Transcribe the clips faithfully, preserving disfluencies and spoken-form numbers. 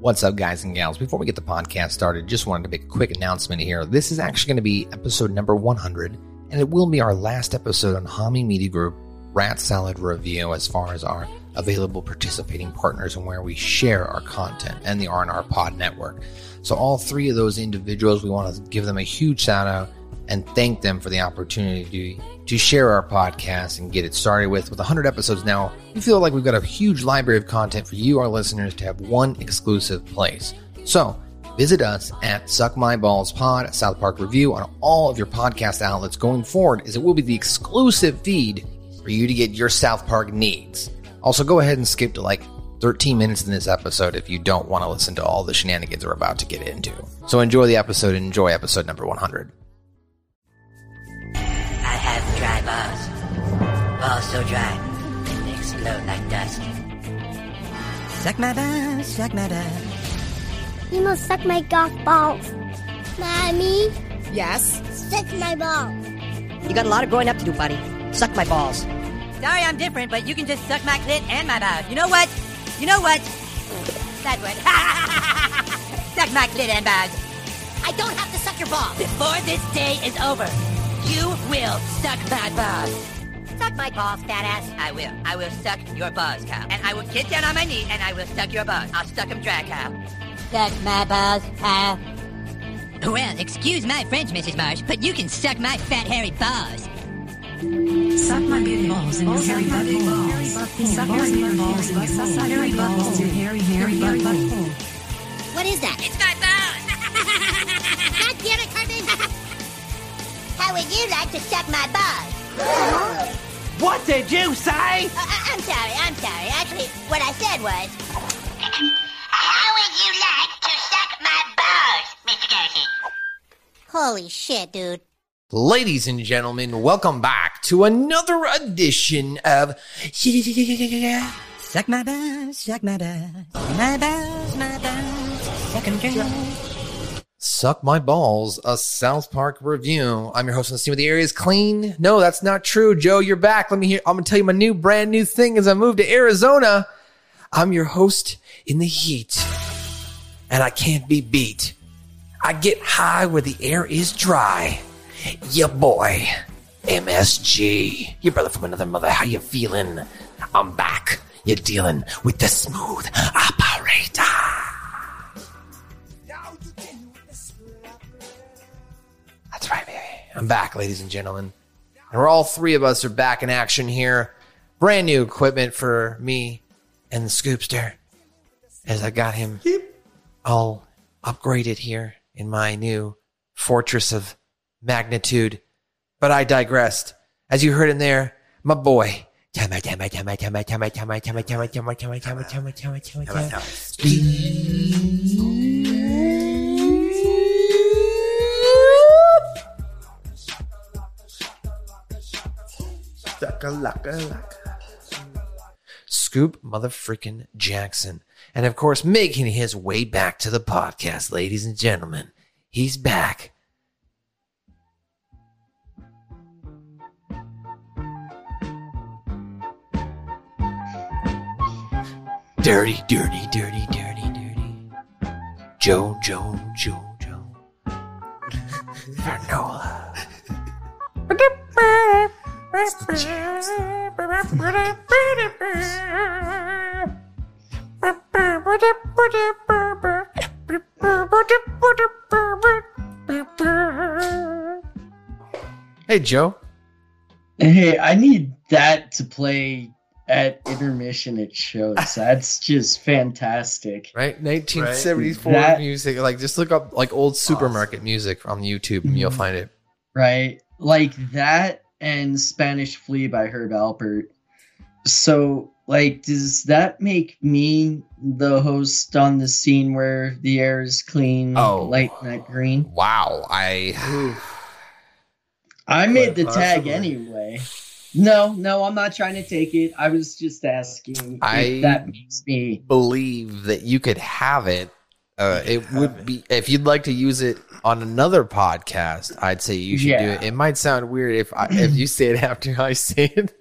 What's up, guys and gals? Before we get the podcast started, just wanted to make a quick announcement here. This is actually going to be episode number one hundred, and it will be our last episode on Hami Media Group Rat Salad Review as far as our available participating partners and where we share our content and the R and R Pod Network. So all three of those individuals, we want to give them a huge shout out and thank them for the opportunity to, to share our podcast and get it started with. With one hundred episodes now, we feel like we've got a huge library of content for you, our listeners, to have one exclusive place. So visit us at Suck My Balls Pod, South Park Review, on all of your podcast outlets going forward, as it will be the exclusive feed for you to get your South Park needs. Also, go ahead and skip to like thirteen minutes in this episode if you don't want to listen to all the shenanigans we're about to get into. So enjoy the episode and enjoy episode number one hundred. Dry balls, balls so dry, they explode like dust. Suck my balls, suck my balls. You must suck my golf balls. Mommy? Yes? Suck my balls. You got a lot of growing up to do, buddy. Suck my balls. Sorry I'm different, but you can just suck my clit and my balls. You know what? You know what? That one. Suck my clit and balls. I don't have to suck your balls. Before this day is over, you will suck my balls. Suck my balls, fat ass. I will. I will suck your balls, cow. And I will get down on my knee and I will suck your balls. I'll suck them dry, cow. Suck my balls, cow. Well, excuse my French, Missus Marsh, but you can suck my fat, hairy balls. Suck my beauty balls and your hairy butt balls. Suck your hairy balls and your hairy butt balls. Your hairy, hairy butt balls. What is that? It's my balls. God damn it, Cartman. How would you like to suck my balls? Huh? What did you say? Uh, I- I'm sorry, I'm sorry. Actually, what I said was... How would you like to suck my balls, Mister Darcy? Holy shit, dude. Ladies and gentlemen, welcome back to another edition of... Suck my balls, suck my balls. My balls, my balls. Suck 'em dry. Suck My Balls, a South Park Review. I'm your host on the scene with the area's clean. No, that's not true. Joe, you're back. Let me hear. I'm going to tell you my new brand new thing as I moved to Arizona. I'm your host in the heat, and I can't be beat. I get high where the air is dry. Yeah, boy. M S G. Your brother from another mother. How you feeling? I'm back. You're dealing with the smooth operator. That's right, baby. I'm back, ladies and gentlemen. And we're all three of us are back in action here. Brand new equipment for me and the Scoopster, as I got him all upgraded here in my new fortress of magnitude. But I digressed. As you heard in there, my boy. Scoop motherfreaking Jackson. And of course, making his way back to the podcast, ladies and gentlemen. He's back. Dirty, dirty, dirty, dirty, dirty. Joe, Joe, Joe, Joe. Vernola. Hey, Joe. Hey, I need that to play at intermission at shows. That's just fantastic. Right? nineteen seventy-four right? That, music. Like, just look up like old supermarket awesome. Music on YouTube and you'll find it. Right? Like that. And Spanish Flea by Herb Alpert. So, like, does that make me the host on the scene where the air is clean, oh, light, not green? Wow. I Oof. I made the tag anyway. No, no, I'm not trying to take it. I was just asking I if that makes me. I believe that you could have it. Uh, it would it. be if you'd like to use it on another podcast. I'd say you should yeah. do it. It might sound weird if I, if you say it after I say it.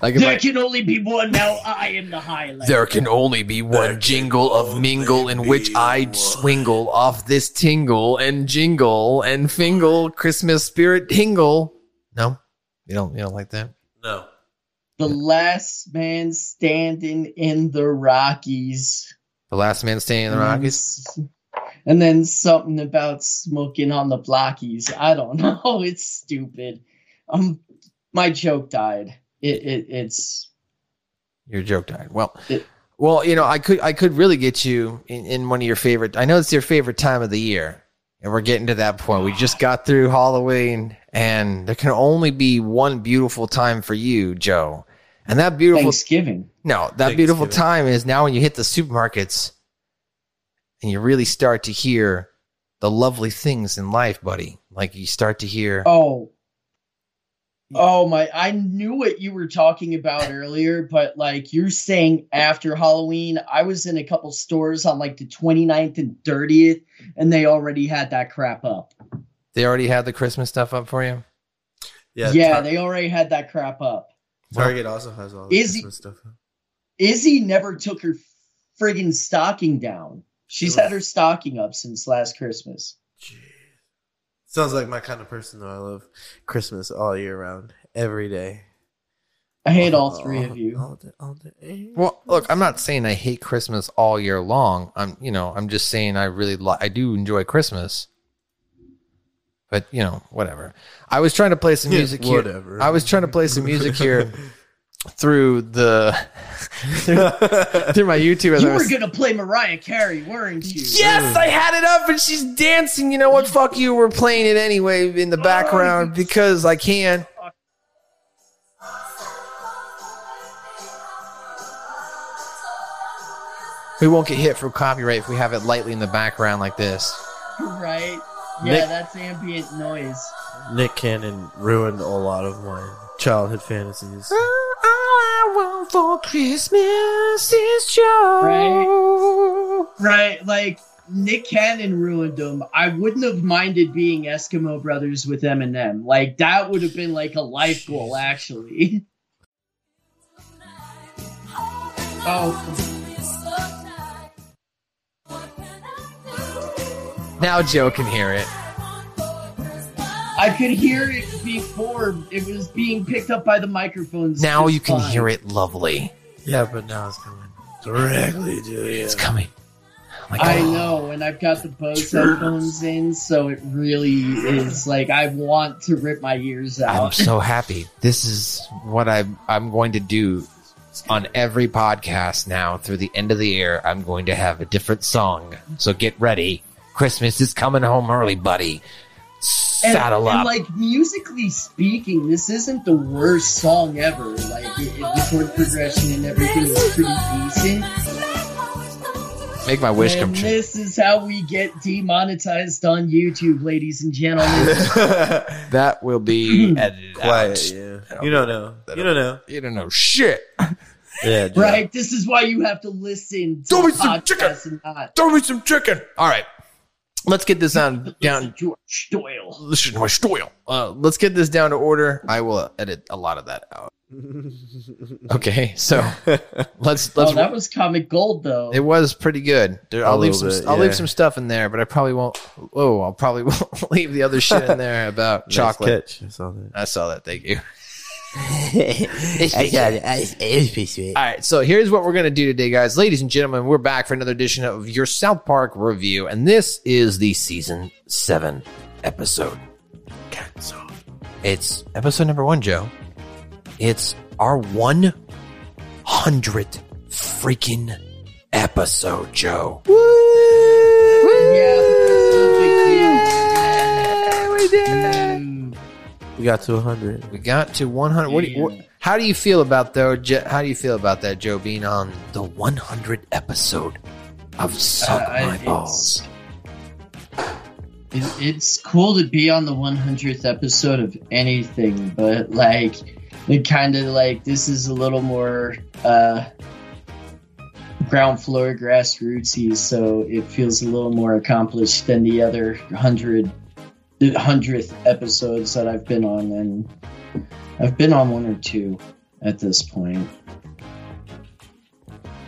Like there I, can only be one. Now I am the highlight. There can only be one there jingle of mingle in which I swingle off this tingle and jingle and fingle Christmas spirit tingle. No, you don't. You don't like that. No. The last man standing in the Rockies. The last man standing in the Rockies. And then something about smoking on the blockies. I don't know. It's stupid. Um, my joke died. It, it it's your joke died. Well, it, well, you know, I could I could really get you in, in one of your favorite. I know it's your favorite time of the year, and we're getting to that point. We just got through Halloween, and there can only be one beautiful time for you, Joe. And that beautiful Thanksgiving. No, that beautiful time is now when you hit the supermarkets and you really start to hear the lovely things in life, buddy. Like you start to hear. Oh, oh my. I knew what you were talking about earlier, but like you're saying after Halloween, I was in a couple stores on like the twenty-ninth and thirtieth, and they already had that crap up. They already had the Christmas stuff up for you? Yeah. Yeah, they already had that crap up. Target also has all this Izzy, Christmas stuff. Izzy never took her friggin' stocking down. She's had her stocking up since last Christmas. Jeez. Sounds like my kind of person, though. I love Christmas all year round, every day. I hate all, all three all, of you. All day, all day. Well, look, I'm not saying I hate Christmas all year long. I'm, you know, I'm just saying I really, li- I do enjoy Christmas. But, you know, whatever. I was trying to play some music yeah, here. I was trying to play some music here through the through, through my YouTube. As you I was, were going to play Mariah Carey, weren't you? Yes, I had it up and she's dancing. You know what? Fuck you. We're playing it anyway in the background because I can. We won't get hit for copyright if we have it lightly in the background like this. Right. Yeah, Nick, that's ambient noise. Nick Cannon ruined a lot of my childhood fantasies. All I want for Christmas is Joe. Right, right. Like Nick Cannon ruined them. I wouldn't have minded being Eskimo Brothers with Eminem. Like that would have been like a life goal, actually. Oh. Now Joe can hear it. I could hear it before. It was being picked up by the microphones. Now you can fine. hear it lovely. Yeah, but now it's coming directly to you. It's coming. Oh I know, and I've got the Bose headphones in, so it really is like I want to rip my ears out. I'm so happy. This is what I'm, I'm going to do on every podcast now through the end of the year. I'm going to have a different song, so get ready. Christmas is coming home early, buddy. Saddle and, up. And like musically speaking, this isn't the worst song ever. Like it, it, the chord progression and everything is pretty decent. Make my wish and come true. This is how we get demonetized on YouTube, ladies and gentlemen. That will be edited quiet. Yeah. You don't know. You don't know. You don't know shit. Yeah, right. This is why you have to listen. To Throw me some chicken. And not. Throw me some chicken. All right. Let's get this on down. George Doyle. Listen to my Doyle. Uh, let's get this down to order. I will edit a lot of that out. Okay, so let's let's. Oh, that was comic gold, though. It was pretty good. Dude, I'll leave some. Bit, yeah. I'll leave some stuff in there, but I probably won't. Oh, I'll probably won't leave the other shit in there about nice chocolate. Catch. I saw that. I saw that. Thank you. I got it. I, it's pretty sweet. All right, so here's what we're going to do today, guys. Ladies and gentlemen, we're back for another edition of your South Park Review, and this is the Season seven episode. Cancelled. It's episode number one, Joe. It's our one hundredth freaking episode, Joe. Woo! Woo! Yeah, we did. We got to one hundred. We got to one hundred. What do you, what, how do you feel about though? How do you feel about that, Joe, being on the one hundredth episode of Suck uh, My it's, Balls? It, it's cool to be on the one hundredth episode of anything, but like, it kind of like this is a little more uh, ground floor grassrootsy, so it feels a little more accomplished than the other hundred hundredth episodes that I've been on, and I've been on one or two at this point.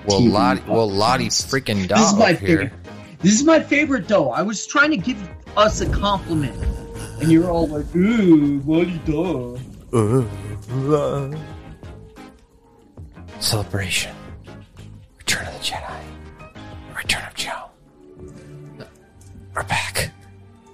Well, Lottie, well, Lottie freaking dog this is my here. Favorite. This is my favorite, though. I was trying to give us a compliment, and you're all like, ooh, Lottie dog. Uh, Celebration. Return of the Jedi. Return of Joe. We're back.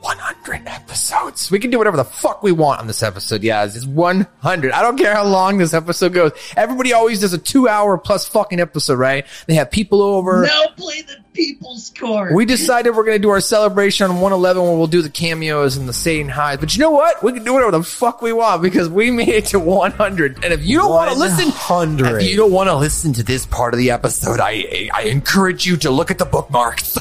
one hundred episodes. We can do whatever the fuck we want on this episode. Yeah, it's one hundred. I don't care how long this episode goes. Everybody always does a two hour plus fucking episode, right? They have people over. Now play the people's card. We decided we're going to do our celebration on one eleven where we'll do the cameos and the saying hi. But you know what? We can do whatever the fuck we want because we made it to one hundred. And if you don't want to listen, if you don't want to listen to this part of the episode, I I encourage you to look at the bookmarks.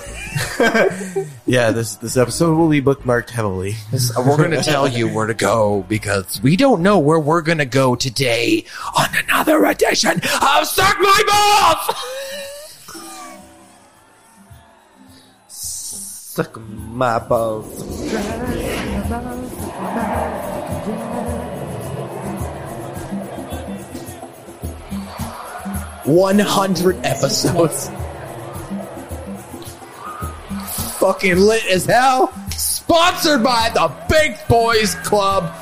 Yeah, this this episode will be bookmarked heavily. This, we're going to tell you where to go because we don't know where we're going to go today on another edition of Suck My Balls! Suck my balls. one hundred episodes. Fucking lit as hell. Sponsored by the Baked Boys Club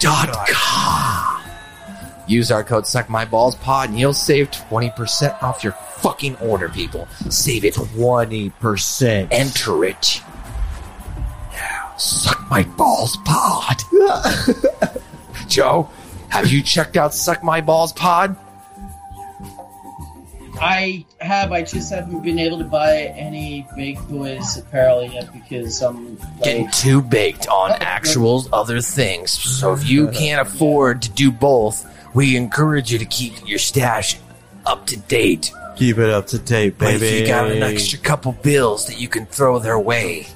dot com. Use our code Suck My Balls Pod and you'll save twenty percent off your fucking order, people. Save it twenty percent. Enter it. Yeah, Suck My Balls Pod. Joe, have you checked out Suck My Balls Pod? I have. I just haven't been able to buy any Baked Boys apparel yet because I'm like, getting too baked on actual other things. So if you can't afford to do both, we encourage you to keep your stash up to date. Keep it up to date, baby. But if you got an extra couple bills that you can throw their way,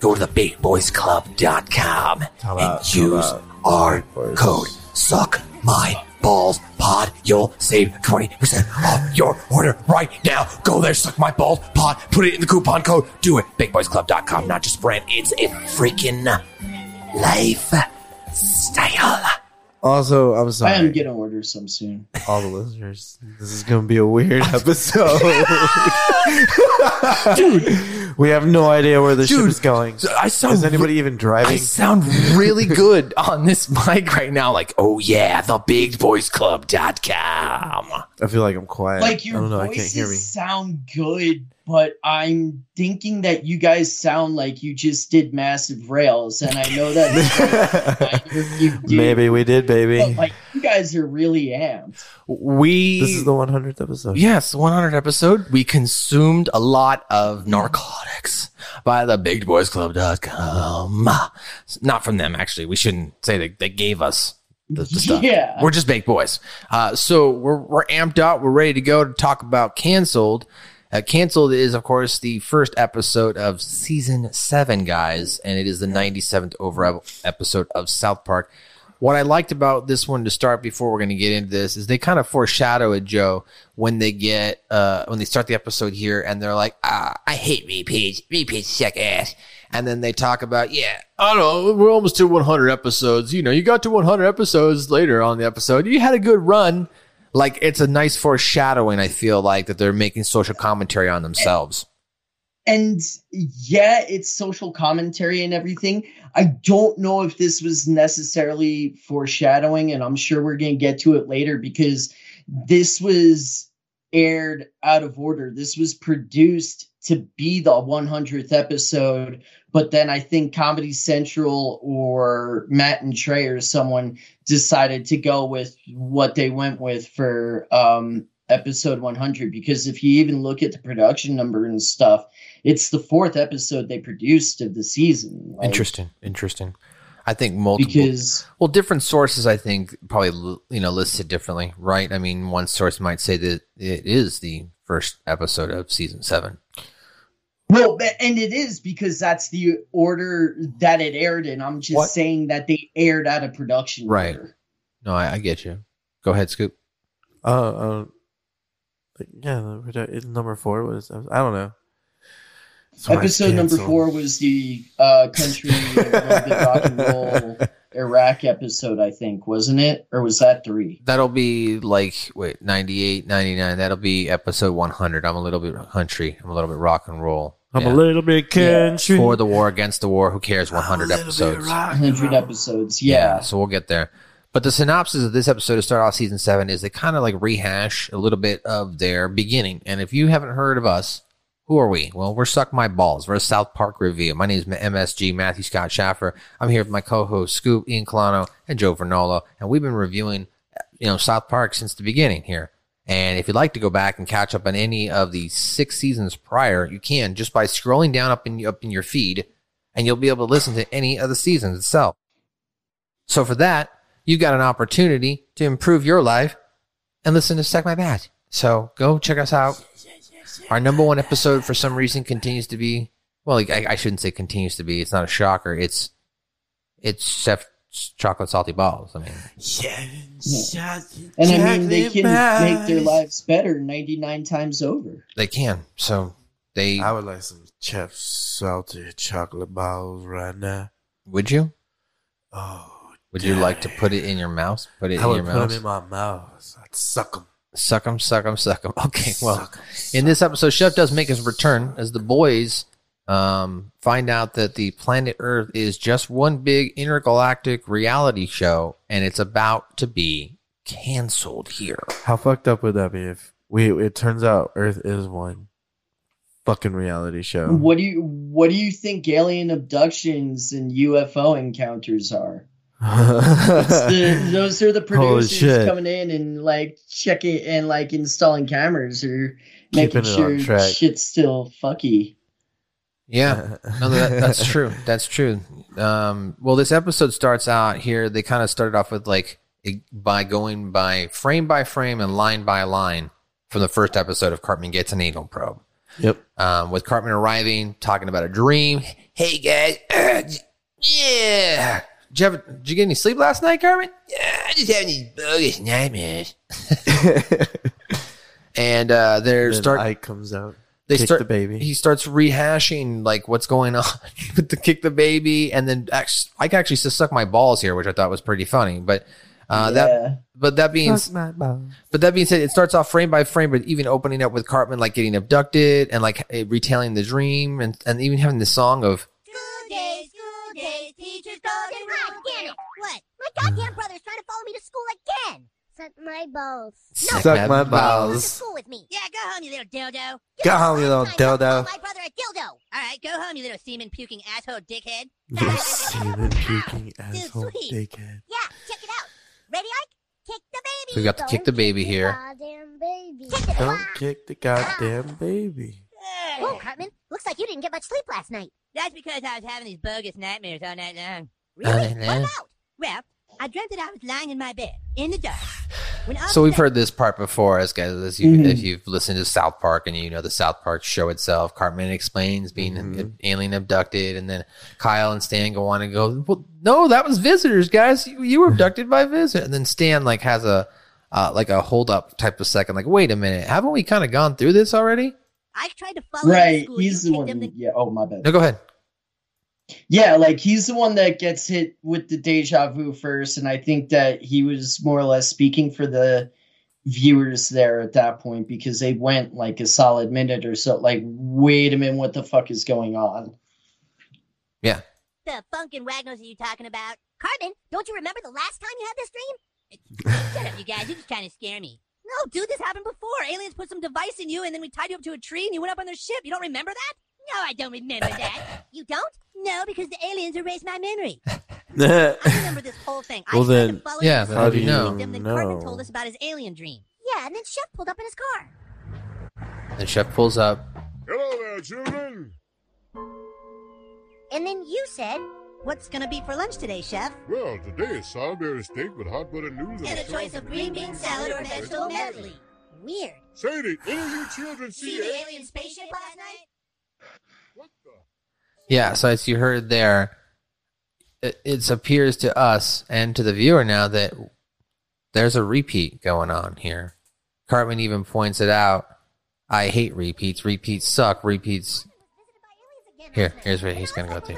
go to the baked boys club dot com and out, use our boys. code Suck My Balls Pod, you'll save twenty percent off your order right now. Go there, Suck My Balls Pod, put it in the coupon code, do it. big boys club dot com, not just brand, it's a freaking lifestyle. Also, I'm sorry. I am going to order some soon. All the listeners, this is going to be a weird episode. Dude, we have no idea where this ship is going. I sound is anybody re- even driving? I sound really good on this mic right now. Like, oh yeah, the big boys club dot com. I feel like I'm quiet. Like your I don't know, voices I can't hear me. Sound good, but I'm thinking that you guys sound like you just did massive rails, and I know that you, you maybe we did, baby. But like you guys are really amped. We this is the one hundredth episode. Yes, the one hundredth episode. We consumed a lot of narcotics by the big boys club dot com. Not from them, actually. We shouldn't say they they gave us. The, the stuff. Yeah. We're just Baked Boys. Uh, so we're we're amped up. We're ready to go to talk about Cancelled. Uh, Cancelled is, of course, the first episode of season seven, guys, and it is the ninety-seventh overall episode of South Park. What I liked about this one to start before we're going to get into this is they kind of foreshadow it, Joe, when they get uh, when they start the episode here, and they're like, ah, I hate repeats. Repeats suck ass. And then they talk about, yeah, I don't know, we're almost to one hundred episodes. You know, you got to one hundred episodes later on the episode. You had a good run. Like, it's a nice foreshadowing, I feel like, that they're making social commentary on themselves. And, and yeah, it's social commentary and everything. I don't know if this was necessarily foreshadowing, and I'm sure we're going to get to it later because this was aired out of order. This was produced to be the one hundredth episode, but then I think Comedy Central or Matt and Trey or someone decided to go with what they went with for um, episode one hundred, because if you even look at the production number and stuff, it's the fourth episode they produced of the season. Like, interesting, interesting. I think multiple, because, well, different sources, I think, probably, you know, listed differently, right? I mean, one source might say that it is the first episode of season seven. Well, and it is because that's the order that it aired in. I'm just what? saying that they aired out of production. Right. Order. No, I, I get you. Go ahead, Scoop. Uh, uh, Like, yeah, it's number four was, I don't know. Episode number four was the uh, country of the rock and roll Iraq episode, I think, wasn't it? Or was that three? That'll be like, wait, ninety-eight, ninety-nine. That'll be episode one hundred. I'm a little bit country. I'm a little bit rock and roll. I'm yeah. a little bit country. Yeah. For the war, against the war, who cares? one hundred episodes. one hundred episodes, yeah. yeah. So we'll get there. But the synopsis of this episode to start off season seven is they kind of like rehash a little bit of their beginning. And if you haven't heard of us, who are we? Well, we're Suck My Balls. We're a South Park Review. My name is M S G, Matthew Scott Schaffer. I'm here with my co-hosts, Scoop, Ian Colano, and Joe Vernola. And we've been reviewing, you know, South Park since the beginning here. And if you'd like to go back and catch up on any of the six seasons prior, you can just by scrolling down up in, up in your feed, and you'll be able to listen to any of the seasons itself. So for that, you've got an opportunity to improve your life and listen to Suck My Balls. So go check us out. Our number one episode, for some reason, continues to be, well, I, I shouldn't say continues to be. It's not a shocker. It's it's Chef Chocolate Salty Balls. I mean, yeah. Yeah. And I mean, they can make their lives better ninety-nine times over. They can. So they. I would like some Chef Salty Chocolate Balls right now. Would you? Oh, would you like to put it in your mouth? Put it I in would your mouth. Put them in my mouth. I'd suck them. Suck them, suck them, suck them. Okay, well, suck 'em, suck in this episode, Chef does make his return as the boys um, find out that the planet Earth is just one big intergalactic reality show, and it's about to be canceled here. How fucked up would that be if we? It turns out Earth is one fucking reality show. What do you What do you think alien abductions and U F O encounters are? the, those are the producers coming in and like checking and like installing cameras or making sure shit's still fucky. Yeah, no, that, that's true. That's true. Um, well, this episode starts out here. They kind of started off with like it, by going by frame by frame and line by line from the first episode of Cartman Gets an Anal Probe. Yep. Um, with Cartman arriving, talking about a dream. Hey guys, uh, yeah. Did you, have, did you get any sleep last night, Cartman? Yeah, I just having these bogus nightmares. and uh, they're starting. Ike comes out. They kick start, the baby. He starts rehashing like what's going on with the kick the baby, and then actually, Ike actually says "suck my balls" here, which I thought was pretty funny. But uh, yeah. that, but that being, but that being said, it starts off frame by frame, but even opening up with Cartman like getting abducted and like retelling the dream, and and even having the song of. What? My goddamn brother's trying to follow me to school again. Suck my balls. No, suck my balls. To school with me. Yeah, go home, you little dildo. Go home, you little dildo. My brother a dildo. All right, go home, you little semen puking asshole dickhead. Little semen puking asshole dickhead. Yeah, check it out. Ready, Ike? Kick the baby. So we got to kick the baby here. Don't kick the goddamn baby. Whoa, Cartman. Looks like you didn't get much sleep last night. That's because I was having these bogus nightmares all night long. Really? What about? Well, I dreamt that I was lying in my bed in the dark. When so we've heard this part before, as guys, as you, mm-hmm. if you've listened to South Park and you know the South Park show itself, Cartman explains being mm-hmm. alien abducted, and then Kyle and Stan go on and go, "Well, no, that was visitors, guys. You, you were abducted by visitors." And then Stan like has a uh, like a hold up type of second, like, "Wait a minute, haven't we kind of gone through this already?" I tried to follow. Right, the he's the one. The- yeah. Oh, my bad. No, go ahead. Yeah, like he's the one that gets hit with the deja vu first, and I think that he was more or less speaking for the viewers there at that point because they went like a solid minute or so. Like, wait a minute, what the fuck is going on? Yeah. The funkin' wagnalls are you talking about, Cartman? Don't you remember the last time you had this dream? Shut up, you guys! You're just trying to scare me. No, dude, this happened before. Aliens put some device in you, and then we tied you up to a tree, and you went up on their ship. You don't remember that? No, I don't remember that. You don't? No, because the aliens erased my memory. I remember this whole thing. Well, I then, yeah, how do you know? Then Cartman told us about his alien dream. Yeah, and then Chef pulled up in his car. And Chef pulls up. Hello there, children. And then you said, "What's going to be for lunch today, Chef?" Well, today is saltbury steak with hot butter noodles. And a choice of green bean salad or vegetable medley. Weird. Sadie, any of you children see, see the alien spaceship last night? Yeah, so as you heard there, it, it appears to us and to the viewer now that there's a repeat going on here. Cartman even points it out. I hate repeats. Repeats suck. Repeats. Here, here's where he's going to go to.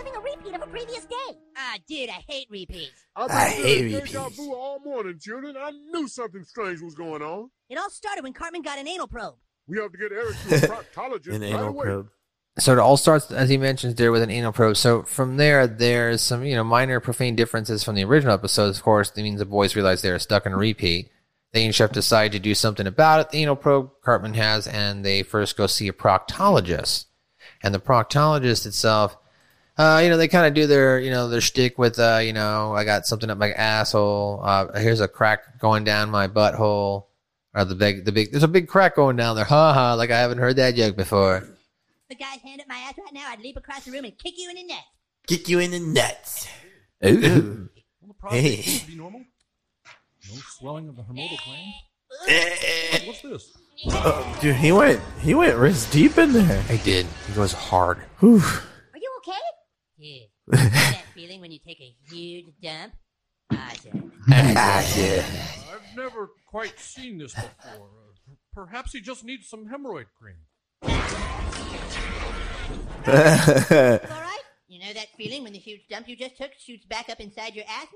Ah, dude, I hate repeats. I hate repeats. I've been seeing deja vu all morning, children. I knew something strange was going on. It all started when Cartman got an anal probe. We have to get Eric to a proctologist. An anal probe. So it all starts, as he mentions there, with an anal probe. So from there, there's some, you know, minor profane differences from the original episodes. Of course, it means the boys realize they're stuck in a repeat. They and Chef decide to do something about it. The anal probe Cartman has, and they first go see a proctologist. And the proctologist itself, uh, you know, they kind of do their, you know, their shtick with, uh, you know, I got something up my asshole. Uh, here's a crack going down my butthole, or the big, the big. There's a big crack going down there. Ha ha! Like I haven't heard that joke before. The guy's hand up my ass right now, I'd leap across the room and kick you in the nuts. Kick you in the nuts. Ooh. Will the prostate seem to be normal? No swelling of the hormonal gland? Uh, What's this? Oh, dude, he went he went wrist deep in there. I did. He goes hard. Oof. Are you okay? Yeah. That feeling when you take a huge dump? Awesome. Awesome. I've never quite seen this before. Uh, perhaps he just needs some hemorrhoid cream. All right, you know that feeling when the huge dump you just took shoots back up inside your ass?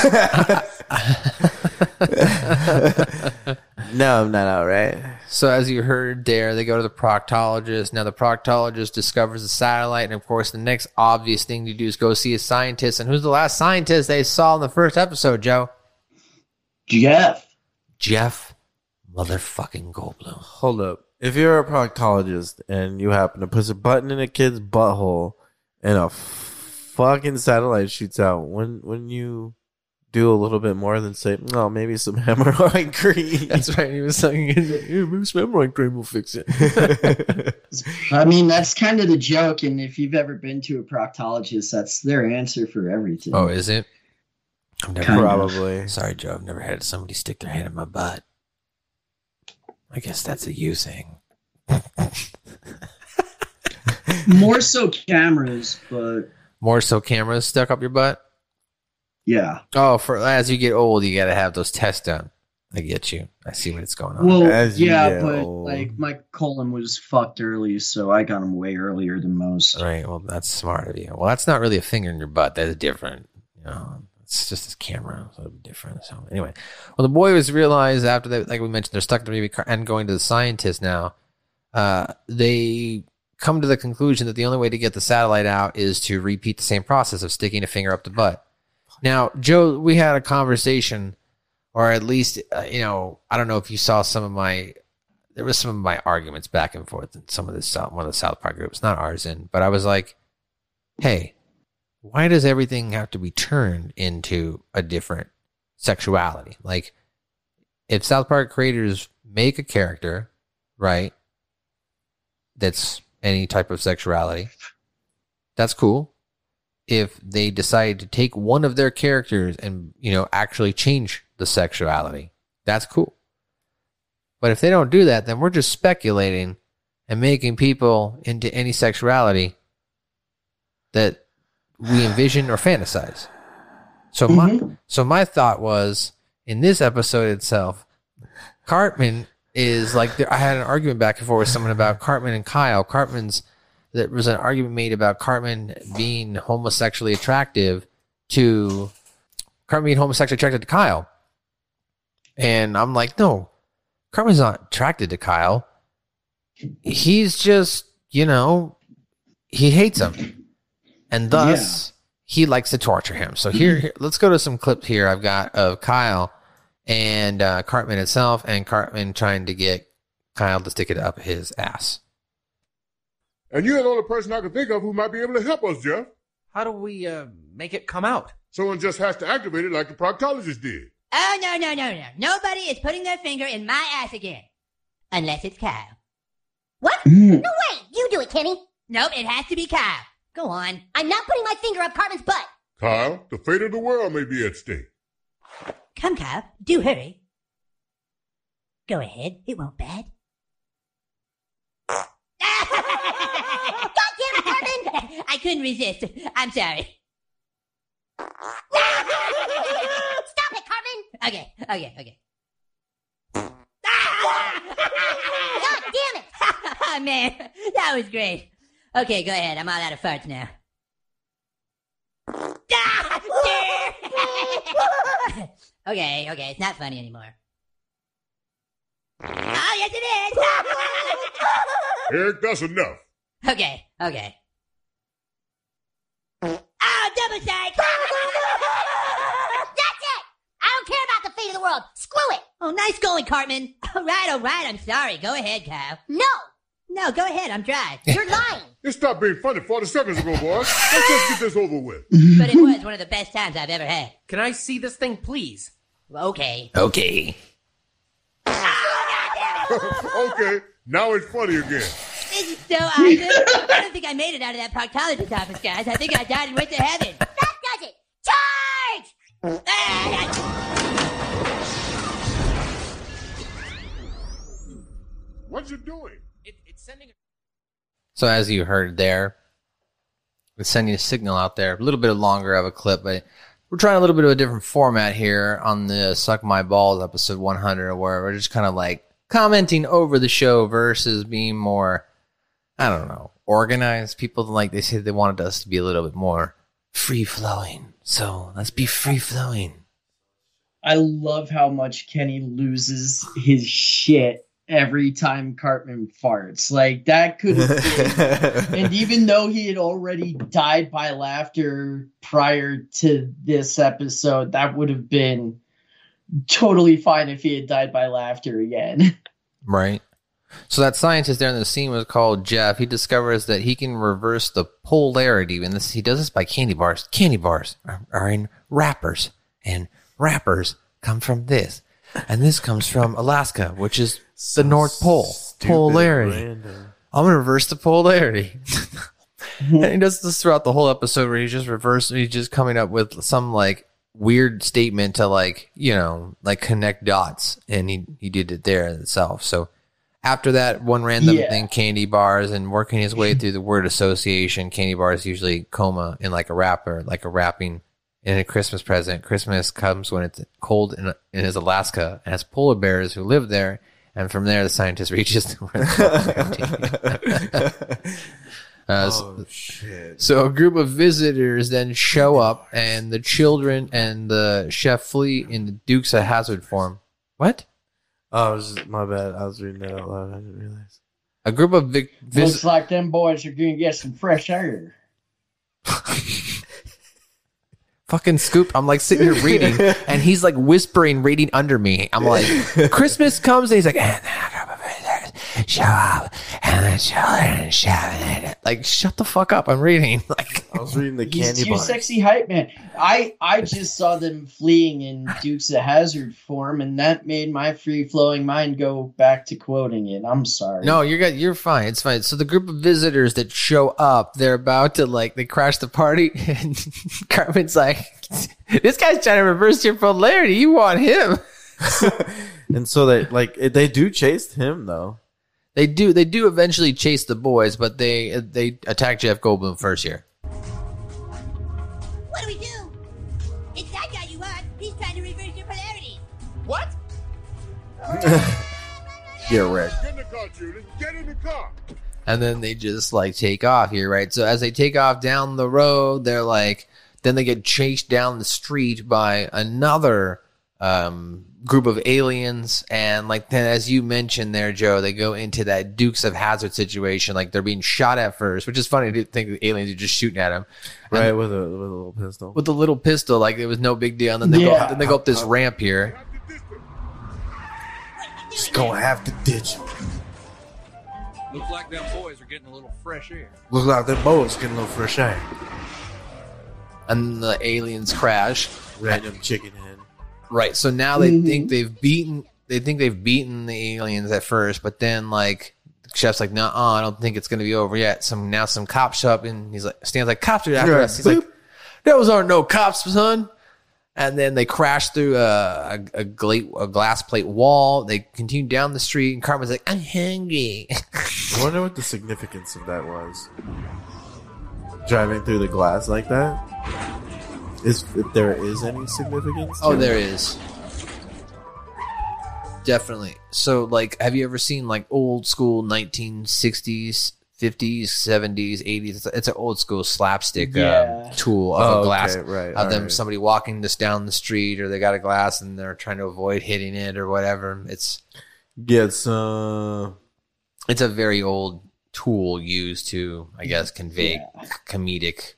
No, I'm not all right. No, I'm not all right. So as you heard there, they go to the proctologist. Now the proctologist discovers the satellite, and of course the next obvious thing to do is go see a scientist. And who's the last scientist they saw in the first episode, Joe? Jeff. Jeff motherfucking Goldblum. Hold up. If you're a proctologist and you happen to push a button in a kid's butthole and a fucking satellite shoots out, when when you do a little bit more than say, oh, maybe some hemorrhoid cream. That's right. He was saying, yeah, maybe some hemorrhoid cream will fix it. I mean, that's kind of the joke. And if you've ever been to a proctologist, that's their answer for everything. Oh, is it? I've never probably. Of. Sorry, Joe. I've never had somebody stick their hand in my butt. I guess that's a you thing. More so cameras, but... More so cameras stuck up your butt? Yeah. Oh, for as you get old, you got to have those tests done. I get you. I see what's going on. Well, as yeah, but old. Like my colon was fucked early, so I got them way earlier than most. All right, well, that's smart of you. Well, that's not really a finger in your butt. That's different, you know. It's just this camera, so different. So anyway, well, the boy was realized after that, like we mentioned, they're stuck in the car and going to the scientist now. Uh, they come to the conclusion that the only way to get the satellite out is to repeat the same process of sticking a finger up the butt. Now, Joe, we had a conversation, or at least, uh, you know, I don't know if you saw some of my, there was some of my arguments back and forth in some of this, one of the South Park groups, not ours in, but I was like, hey, why does everything have to be turned into a different sexuality? Like, if South Park creators make a character, right, that's any type of sexuality, that's cool. If they decide to take one of their characters and, you know, actually change the sexuality, that's cool. But if they don't do that, then we're just speculating and making people into any sexuality that we envision or fantasize. So mm-hmm. my so my thought was, in this episode itself, Cartman is like, there, I had an argument back and forth with someone about Cartman and Kyle. Cartman's, there was an argument made about Cartman being homosexually attractive to, Cartman being homosexually attracted to Kyle. And I'm like, no, Cartman's not attracted to Kyle. He's just, you know, he hates him. And thus, yeah. He likes to torture him. So here, here, let's go to some clips here I've got of Kyle and uh, Cartman itself, and Cartman trying to get Kyle to stick it up his ass. And you're the only person I can think of who might be able to help us, Jeff. How do we uh, make it come out? Someone just has to activate it like the proctologist did. Oh, no, no, no, no. Nobody is putting their finger in my ass again. Unless it's Kyle. What? Mm. No way. You do it, Kenny. Nope, it has to be Kyle. Go on. I'm not putting my finger up Cartman's butt. Kyle, the fate of the world may be at stake. Come, Kyle. Do hurry. Go ahead. It won't bad. God damn it, Cartman! I couldn't resist. I'm sorry. Stop it, Cartman! Okay, okay, okay. Damn it! Oh, man, that was great. Okay, go ahead. I'm all out of farts now. okay, okay, it's not funny anymore. Oh, yes it is! Eric, that's enough. Okay, okay. Oh, double side! That's it! I don't care about the fate of the world. Screw it! Oh, nice going, Cartman. All right, all right, I'm sorry. Go ahead, Kyle. No! No, go ahead, I'm dry. You're lying! It stopped being funny forty seconds ago, boys. Let's just get this over with. But it was one of the best times I've ever had. Can I see this thing, please? Okay. Okay. Okay, now it's funny again. This is so awesome. I don't think I made it out of that proctologist's office, guys. I think I died and went to heaven. That does it. Charge! What you doing? It, it's sending. A- so as you heard there, it's sending a signal out there. A little bit longer of a clip, but we're trying a little bit of a different format here on the Suck My Balls episode one hundred, where we're just kind of like commenting over the show versus being more, I don't know, organized. People, like they said, they wanted us to be a little bit more free-flowing. So let's be free-flowing. I love how much Kenny loses his shit every time Cartman farts. Like, that could have been... And even though he had already died by laughter prior to this episode, that would have been... totally fine if he had died by laughter again. Right. So that scientist there in the scene was called Jeff. He discovers that he can reverse the polarity. And this, he does this by candy bars. Candy bars are, are in wrappers. And wrappers come from this. And this comes from Alaska, which is so the North Pole. Polarity. Random. I'm going to reverse the polarity. And he does this throughout the whole episode where he's just reverse. He's just coming up with some, like, weird statement to, like, you know, like, connect dots, and he, he did it there itself. So after that one random yeah. thing, candy bars, and working his way through the word association, candy bars usually coma in like a wrapper, like a wrapping in a Christmas present. Christmas comes when it's cold in, in his Alaska, and has polar bears who live there, and from there the scientist reaches the Uh, oh, shit. So a group of visitors then show up, and the children and the chef flee in the Dukes of Hazzard form. What? Oh, it was just, my bad. I was reading that out loud. I didn't realize. A group of vic- visitors. Looks like them boys are going to get some fresh air. Fucking Scoop. I'm like sitting here reading, and he's like whispering, reading under me. I'm like, Christmas comes, and he's like, eh, nah, nah, nah. Show up and then show and show it. Like, shut the fuck up! I'm reading. Like, I was reading the candy. He's too sexy hype man. I I just saw them fleeing in Dukes of Hazzard form, and that made my free flowing mind go back to quoting it. I'm sorry. No, you're good. You're fine. It's fine. So the group of visitors that show up, they're about to like they crash the party, and Cartman's like, "This guy's trying to reverse your polarity. You want him?" And so they like they do chase him though. They do. They do eventually chase the boys, but they they attack Jeff Goldblum first here. What do we do? It's that guy you want. He's trying to reverse your polarity. What? You're right. Get in the car, Julie. Get in the car. And then they just like take off here, right? So as they take off down the road, they're like, then they get chased down the street by another. Um, group of aliens, and like then as you mentioned there, Joe, they go into that Dukes of Hazzard situation. Like they're being shot at first, which is funny to think the aliens are just shooting at them, right? And with a with a little pistol, with a little pistol, like it was no big deal. And then they yeah. go, then they go up this ramp here. Just gonna have to ditch them. Looks like them boys are getting a little fresh air. Looks like them boys getting a little fresh air. And the aliens crash. Random chicken head. Right, so now they mm-hmm. think they've beaten. They think they've beaten the aliens at first, but then like the chef's like, "No, I don't think it's gonna be over yet." Some now some cops show up, and he's like, stands like, "Cops are after us." He's like, "Those aren't no cops, son." And then they crash through a a, a, gla- a glass plate wall. They continue down the street, and Cartman's like, "I'm hungry." I wonder what the significance of that was. Driving through the glass like that. Is if there is any significance? Oh, there is. Definitely. So, like, have you ever seen, like, old school nineteen sixties, fifties, seventies, eighties? It's, it's an old school slapstick yeah. um, tool of oh, a glass. Okay, right, of them, right. Somebody walking this down the street, or they got a glass and they're trying to avoid hitting it or whatever. It's gets. Yeah, uh... It's a very old tool used to, I guess, convey yeah. comedic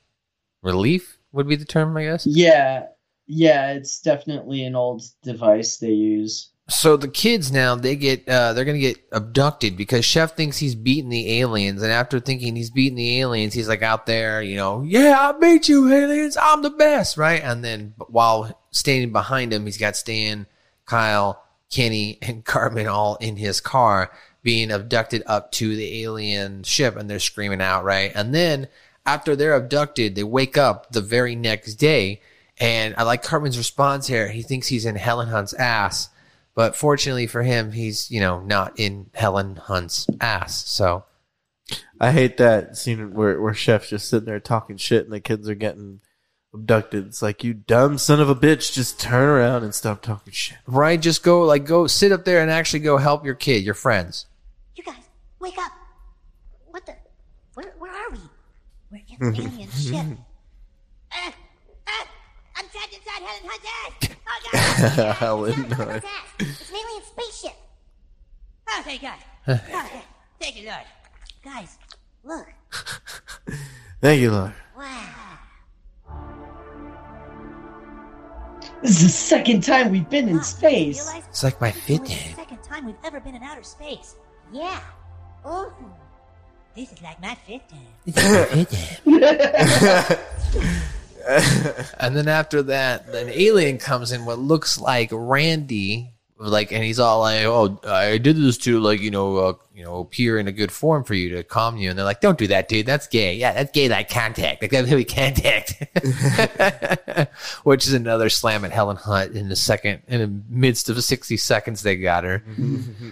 relief would be the term, I guess. Yeah. Yeah, it's definitely an old device they use. So the kids now, they get, uh, they're going to get abducted because Chef thinks he's beaten the aliens. And after thinking he's beaten the aliens, he's like out there, you know, yeah, I beat you aliens. I'm the best, right? And then while standing behind him, he's got Stan, Kyle, Kenny, and Cartman all in his car being abducted up to the alien ship, and they're screaming out, right? And then after they're abducted, they wake up the very next day. And I like Cartman's response here. He thinks he's in Helen Hunt's ass. But fortunately for him, he's, you know, not in Helen Hunt's ass. So I hate that scene where, where Chef's just sitting there talking shit and the kids are getting abducted. It's like, you dumb son of a bitch, just turn around and stop talking shit. Right? Just go, like, go sit up there and actually go help your kid, your friends. You guys, wake up. What the? Where, where are we? We're in the alien ship. Ah, ah, I'm trapped inside Helen Hunt's ass. Oh, God. Helen Hunt's ass. It's an alien spaceship. Oh, thank God. Oh, thank you, Lord. Guys, look. Thank you, Lord. Wow. This is the second time we've been in space. It's like my fit day. It's the second time we've ever been in outer space. Yeah. Oh, this is like my fit day. This is my fit day. And then after that, an alien comes in, what looks like Randy, like, and he's all like, "Oh, I did this to, like, you know, uh, you know, appear in a good form for you to calm you." And they're like, "Don't do that, dude. That's gay. Yeah, that's gay. Like contact. Like that's heavy contact." Which is another slam at Helen Hunt in the second, in the midst of sixty seconds they got her.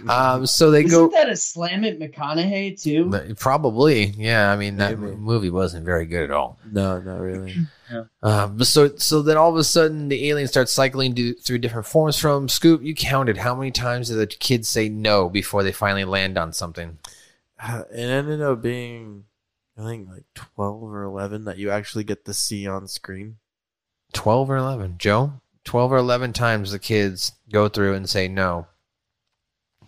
um, so they Isn't go. Isn't that a slam at McConaughey too? Probably. Yeah. I mean, that Maybe. movie wasn't very good at all. No, not really. Yeah. Um, so so then all of a sudden the aliens start cycling do, through different forms from Scoop. You counted how many times did the kids say no before they finally land on something? Uh, it ended up being, I think, like twelve or eleven that you actually get to see on screen. twelve or eleven, Joe? twelve or eleven times the kids go through and say no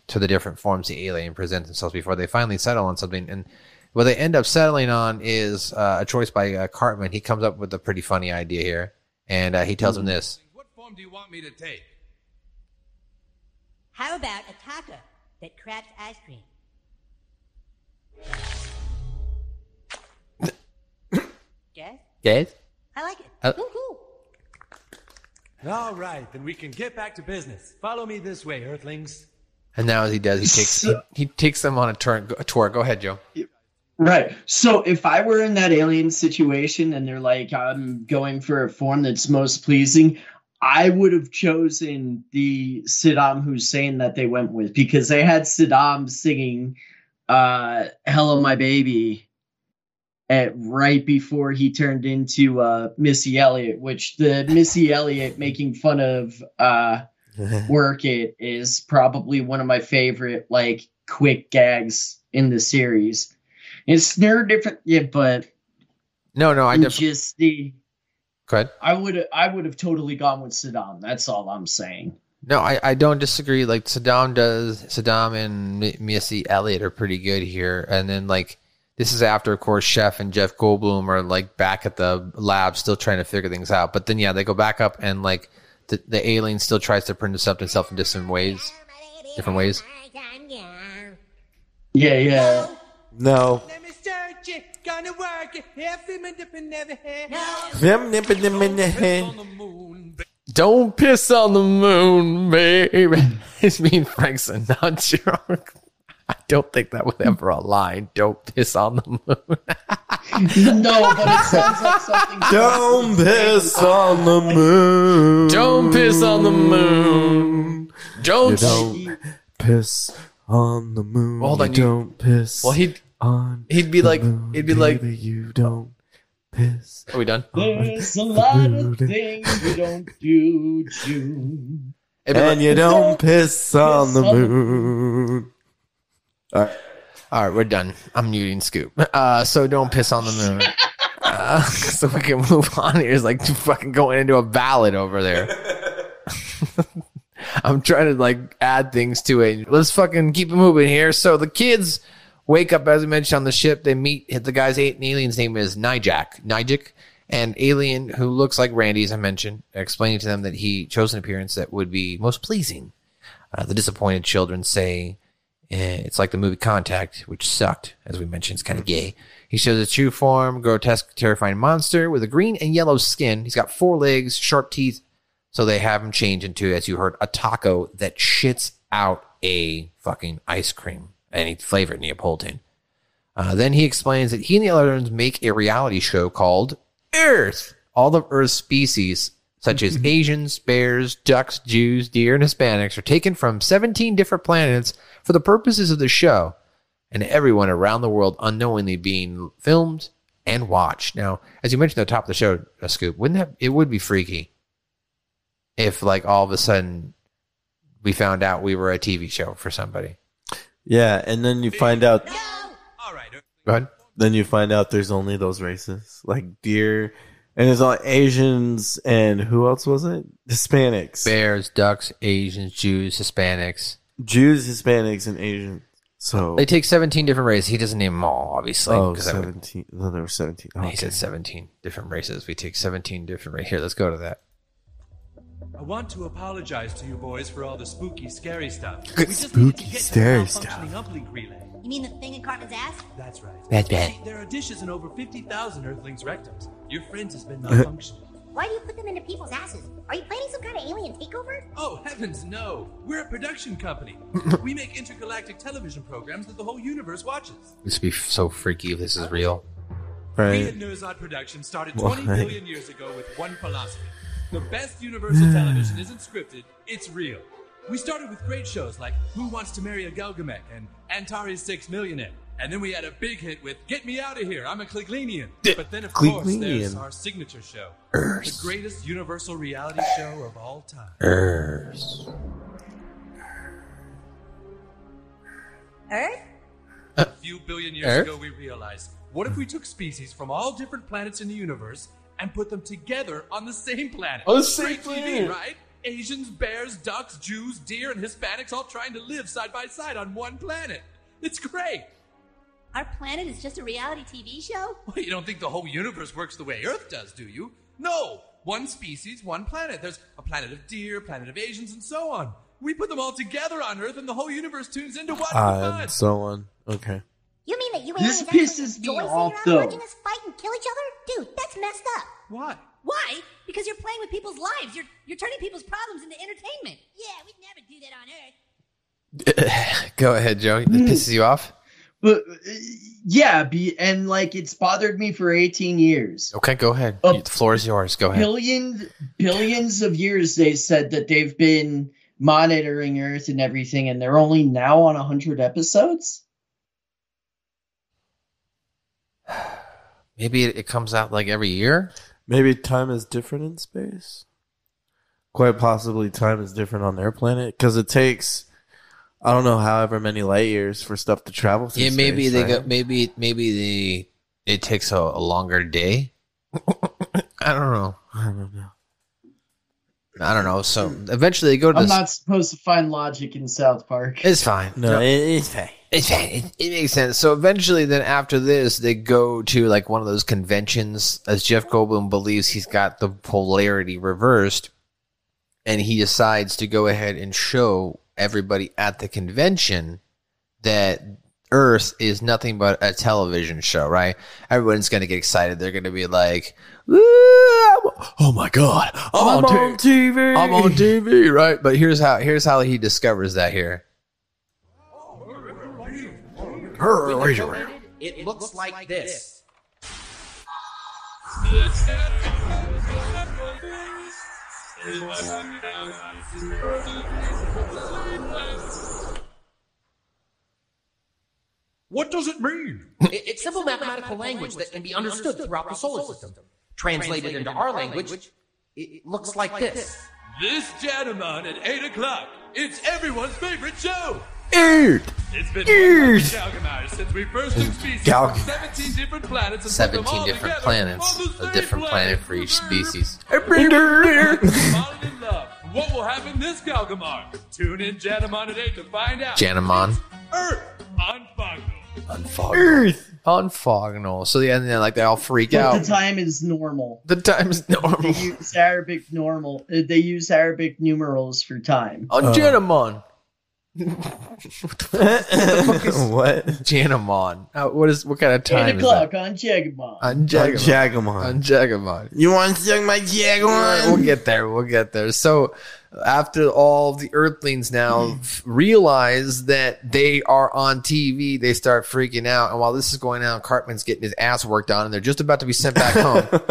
to the different forms the alien presents themselves before they finally settle on something. And what they end up settling on is uh, a choice by uh, Cartman. He comes up with a pretty funny idea here, and uh, he tells him this. What form do you want me to take? How about a taco that craps ice cream? Yes? Yes? I like it. Uh, cool, cool. All right, then we can get back to business. Follow me this way, Earthlings. And now as he does, he takes he, he takes them on a, turn, a tour. Go ahead, Joe. Yeah. Right. So if I were in that alien situation and they're like, I'm going for a form that's most pleasing, I would have chosen the Saddam Hussein that they went with, because they had Saddam singing uh, Hello, My Baby at, right before he turned into uh, Missy Elliott, which the Missy Elliott making fun of uh, Work It is probably one of my favorite, like, quick gags in the series. It's never different, yeah, but no, no, I def- just the. Go ahead. I would, I would have totally gone with Saddam. That's all I'm saying. No, I, I don't disagree. Like Saddam does, Saddam and Missy Elliott are pretty good here. And then like this is after, of course, Chef and Jeff Goldblum are like back at the lab, still trying to figure things out. But then yeah, they go back up and like the, the alien still tries to present itself in different ways, different ways. Yeah, yeah. No. Let me search it. Gonna work it. Have them in the hair. No. Don't piss on the moon, baby. It's me and Frank Sinatra. I don't think that was ever a line. Don't piss on the moon. No, but it sounds like something. Don't piss on the moon. Don't piss on the moon. Don't, don't piss on the moon. Well, hold on, you don't piss. Well, he'd on he'd be like moon, he'd be like you don't piss. Are we done? There's a lot of things we don't do, June. And like, you don't piss on the moon. All right. All right, we're done. I'm muting Scoop. Uh, so don't piss on the moon. Uh, so we can move on. It's like fucking going into a ballad over there. I'm trying to like add things to it. Let's fucking keep it moving here. So the kids wake up, as we mentioned, on the ship. They meet the guy's an alien's name is Nijak. Nijak, an alien who looks like Randy, as I mentioned, explaining to them that he chose an appearance that would be most pleasing. Uh, the disappointed children say, it's like the movie Contact, which sucked, as we mentioned. It's kind of gay. He shows his true form, grotesque, terrifying monster with a green and yellow skin. He's got four legs, sharp teeth. So they have him change into, as you heard, a taco that shits out a fucking ice cream. And he flavored Neapolitan. Uh, then he explains that he and the others make a reality show called Earth. All of Earth's species, such as Asians, bears, ducks, Jews, deer, and Hispanics, are taken from seventeen different planets for the purposes of the show, and everyone around the world unknowingly being filmed and watched. Now, as you mentioned at the top of the show, uh, Scoop, wouldn't that, it would be freaky if, like, all of a sudden we found out we were a T V show for somebody. Yeah, and then you find out. No! All right. Go ahead. Then you find out there's only those races, like deer. And it's all Asians and who else was it? Hispanics. Bears, ducks, Asians, Jews, Hispanics. Jews, Hispanics, and Asians. So they take seventeen different races. He doesn't name them all, obviously. Oh, seventeen. Would... No, there were seventeen. Okay. He said seventeen different races. We take seventeen different races. Here, let's go to that. I want to apologize to you boys for all the spooky, scary stuff. We just spooky, to get scary to stuff. Uplink relay. You mean the thing in Cartman's ass? That's right. That's bad. There are dishes in over fifty thousand Earthlings' rectums. Your friends has been malfunctioning. Why do you put them into people's asses? Are you planning some kind of alien takeover? Oh, heavens, no. We're a production company. We make intergalactic television programs that the whole universe watches. This would be so freaky if this is real. Right. We at Nerzod Productions started twenty right. billion years ago with one philosophy. The best universal television isn't scripted, it's real. We started with great shows like Who Wants to Marry a Galgamec and Antares Six Millionaire. And then we had a big hit with Get Me Out of Here, I'm a Kliglenian. But then, of course, there's our signature show. Earth. The greatest universal reality show of all time. Earth. Earth? A few billion years Earth? ago, we realized, what if we took species from all different planets in the universe and put them together on the same planet? Oh, the same planet. T V, right? Asians, bears, ducks, Jews, deer, and Hispanics all trying to live side by side on one planet. It's great. Our planet is just a reality T V show? Well, you don't think the whole universe works the way Earth does, do you? No. One species, one planet. There's a planet of deer, planet of Asians, and so on. We put them all together on Earth, and the whole universe tunes into one. Uh, and so on. Okay. You mean that you aliens actually enjoy around watching us fight and kill each other? Dude, that's messed up. Why? Why? Because you're playing with people's lives. You're you're turning people's problems into entertainment. Yeah, we'd never do that on Earth. Go ahead, Joe. This pisses you off? But, yeah, be, and like it's bothered me for eighteen years. Okay, go ahead. Uh, the floor is yours. Go ahead. Billions, billions of years they said that they've been monitoring Earth and everything, and they're only now on one hundred episodes? Maybe it, it comes out like every year? Maybe time is different in space? Quite possibly time is different on their planet, because it takes... I don't know, however many light years for stuff to travel through. Yeah, maybe space, they right? go, maybe maybe the it takes a, a longer day. I don't know. I don't know. I don't know. So eventually they go to. I'm this, not supposed to find logic in South Park. It's fine. No, no. It, it's fine. It's fine. It, it makes sense. So eventually, then after this, they go to like one of those conventions, as Jeff Goldblum believes he's got the polarity reversed, and he decides to go ahead and show everybody at the convention that Earth is nothing but a television show, right? Everyone's going to get excited. They're going to be like, oh my God, I'm, I'm on, on T V. T V. I'm on T V, right? But here's how here's how he discovers that here. It looks like this. What does it mean? It's simple mathematical language that can be understood throughout the solar system. Translated into our language, it looks like this. This gentleman at eight o'clock. It's everyone's favorite show. Eight. It's been Galgamec since we first took species from seventeen different planets. And seventeen different planets. A different planet for each species. Falling in love. What will happen this Galgamec? Tune in Janamon today to find out. Janamon. Earth. Unfognal. Unfognal. Earth. Unfognal. So yeah, and then like they all freak well, out. The time is normal. The time is normal. They use Arabic normal. Uh, they use Arabic numerals for time. On uh. Janamon. what the fuck is what? Janamon. Uh, what is what kind of time? eight o'clock on Jagamon. On Jagamon. On Jagamon. You want to suck my Jagamon? We'll get there. We'll get there. So after all the Earthlings now realize that they are on T V, they start freaking out. And while this is going on, Cartman's getting his ass worked on, and they're just about to be sent back home.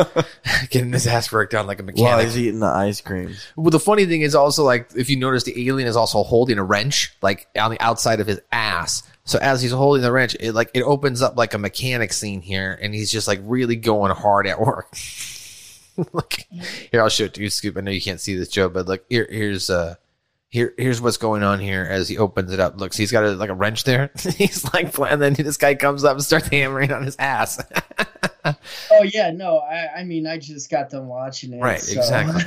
Getting his ass worked on like a mechanic. While he's eating the ice cream. Well, the funny thing is also, like, if you notice, the alien is also holding a wrench, like, on the outside of his ass. So as he's holding the wrench, it, like, it opens up like a mechanic scene here, and he's just, like, really going hard at work. Look, here, I'll show it to you, Scoop. I know you can't see this, Joe, but look, here, here's uh, here, here's what's going on here as he opens it up. Looks, he's got a, like a wrench there. He's like, and then this guy comes up and starts hammering on his ass. Oh yeah, no, I, I mean, I just got done watching it. Right, so. Exactly.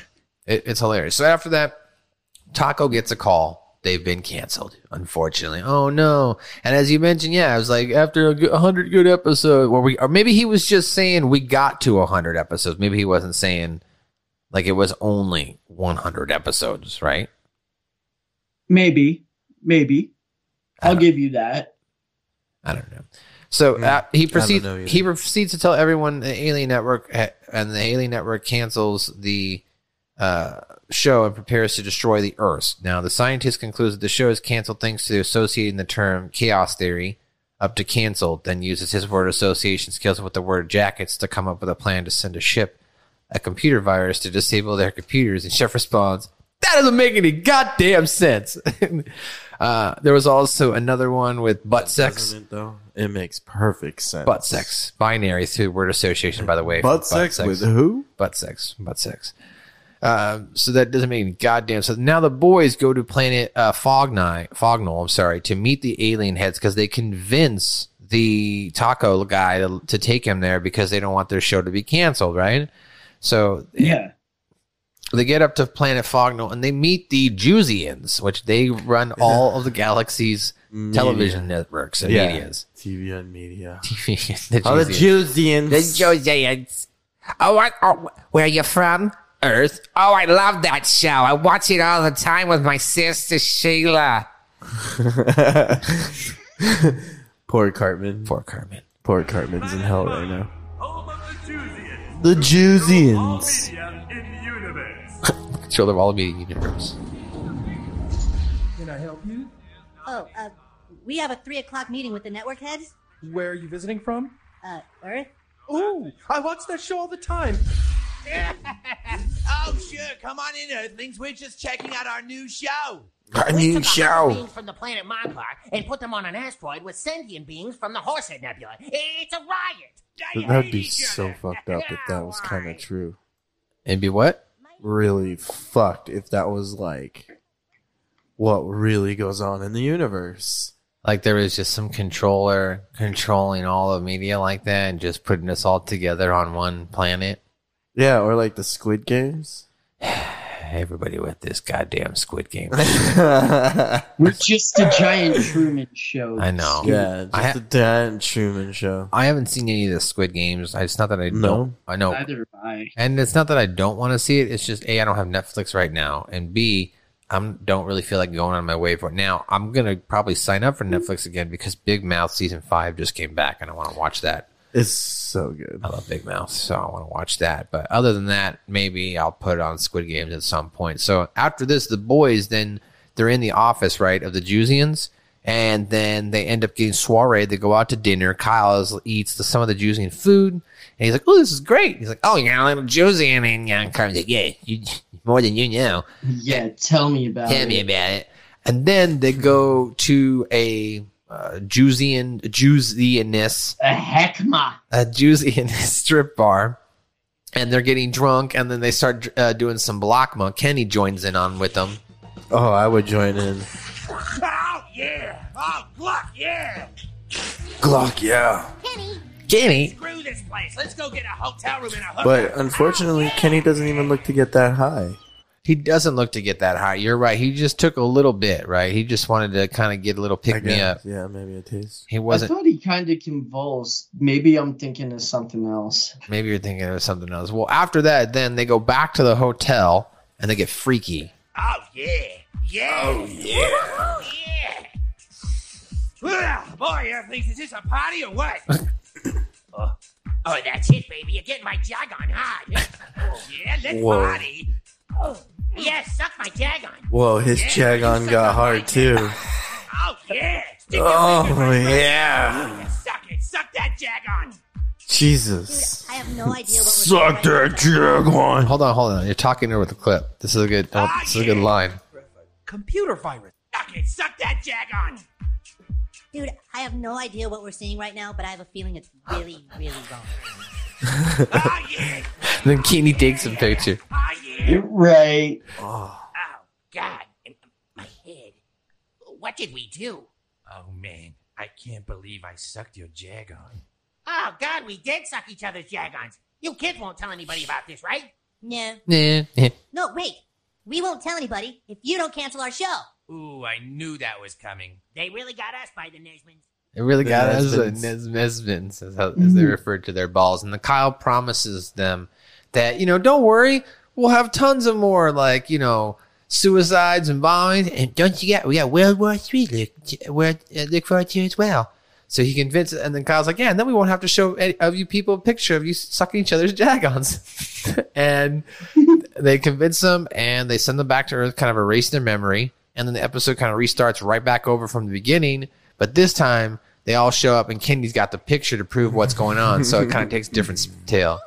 It, it's hilarious. So after that, Taco gets a call. They've been canceled, unfortunately. Oh no! And as you mentioned, yeah, I was like, after a hundred good episodes, where we, or maybe he was just saying we got to a hundred episodes. Maybe he wasn't saying like it was only one hundred episodes, right? Maybe, maybe. I'll give you that. I don't know. So yeah, uh, he proceeds. He proceeds to tell everyone the Alien Network, and the Alien Network cancels the. Uh, show and prepares to destroy the Earth. Now, the scientist concludes that the show is canceled thanks to associating the term chaos theory up to canceled, then uses his word association skills with the word jackets to come up with a plan to send a ship, a computer virus, to disable their computers. And Chef responds, that doesn't make any goddamn sense. uh, there was also another one with butt sex. It, though? It makes perfect sense. Butt sex. Binary through word association, by the way. Butt sex, butt sex with who? Butt sex. Butt sex. Uh, so that doesn't mean goddamn. So now the boys go to planet uh, Fogni, Fognal, I'm sorry, to meet the alien heads because they convince the Taco guy to, to take him there because they don't want their show to be canceled, right? So yeah, they get up to planet Fognal and they meet the Joozians, which they run all of the galaxy's media. television networks and yeah. medias. T V and media. T V. The oh, the Joozians. The Joozians. Oh, I, oh, where are you from? Earth. Oh, I love that show. I watch it all the time with my sister Sheila. Poor Cartman. Poor Cartman. Poor Cartman's in hell right now. Home of the Joozians. The Joozians. Control of all media in the universe. Can I help you? Oh, uh, we have a three o'clock meeting with the network heads. Where are you visiting from? Uh, Earth. Ooh, I watch that show all the time. Oh, sure. Come on in, Earthlings. We're just checking out our new show. Our we new took show. Beings from the planet Marklar and put them on an asteroid with sentient beings from the Horsehead Nebula. It's a riot. That'd be so fucked up if that was kind of true. It'd be what? Really fucked if that was like what really goes on in the universe. Like there was just some controller controlling all of media like that and just putting us all together on one planet. Yeah, or like the Squid Games. Everybody with this goddamn Squid Game. We're just a giant Truman Show. I know. Yeah, just ha- a giant Truman Show. I haven't seen any of the Squid Games. It's not that I no. don't. I know. Neither have I. And it's not that I don't want to see it. It's just, A, I don't have Netflix right now. And B, I don't really feel like going on my way for it. Now, I'm going to probably sign up for Netflix again because Big Mouth Season five just came back and I want to watch that. It's so good. I love Big Mouth, so I want to watch that. But other than that, maybe I'll put on Squid Games at some point. So after this, the boys, then they're in the office, right, of the Joozians, and then they end up getting soiree. They go out to dinner. Kyle is, eats the, some of the Joozian food, and he's like, oh, this is great. He's like, oh, you got a little Joozian in you. And Kyle's like, yeah, you, more than you know. Yeah, tell me about tell it. Tell me about it. And then they go to a... Uh, Joozian, Joozianess, a heckma, a Joozianess strip bar, and they're getting drunk, and then they start uh, doing some blockma. Kenny joins in on with them. Oh, I would join in. Oh, yeah. Oh, Glock, yeah. Glock, yeah. Kenny. Kenny. Screw this place. Let's go get a hotel room and a hotel. But unfortunately, oh, yeah. Kenny doesn't even look to get that high. He doesn't look to get that high. You're right. He just took a little bit, right? He just wanted to kind of get a little pick-me-up. Yeah, maybe a taste. He wasn't. I thought he kind of convulsed. Maybe I'm thinking of something else. Maybe you're thinking of something else. Well, after that, then they go back to the hotel, and they get freaky. Oh, yeah. Yeah. Oh, yeah. Oh, yeah. Well, boy, everyone thinks, is this a party or what? oh. oh, that's it, baby. You're getting my jag on hard. Oh, yeah, let's Whoa. party. Oh. Yeah, suck my jag on. Whoa, his yeah, jag on got hard too. Oh yeah. Stick oh right yeah. yeah. Suck it. Suck that jag on. Jesus. I have no idea what Suck that right jag on. Hold on, hold on. You're talking here with a clip. This is a good oh, this is a good line. Computer virus. Suck it. Suck that jag on. Dude, I have no idea what we're seeing right now, but I have a feeling it's really, really wrong. oh, yeah. Then Kenny takes a picture. Oh, yeah. You're right. Oh. oh, God. My head. What did we do? Oh, man. I can't believe I sucked your jag on. Oh, God, we did suck each other's jag ons. You kids won't tell anybody about this, right? No. No, no wait. We won't tell anybody if you don't cancel our show. Ooh, I knew that was coming. They really got us by the Nesmans. It really the got us a Nesmans, as, how, as they referred to their balls. And the Kyle promises them that, you know, don't worry, we'll have tons of more, like, you know, suicides and bombings. And don't you get, we got World War Three look, look forward to as well. So he convinces, and then Kyle's like, yeah, and then we won't have to show any of you people a picture of you sucking each other's jag-ons. And they convince them, and they send them back to Earth, kind of erase their memory. And then the episode kind of restarts right back over from the beginning. But this time, they all show up, and Kenny's got the picture to prove what's going on, so it kind of takes a different tale.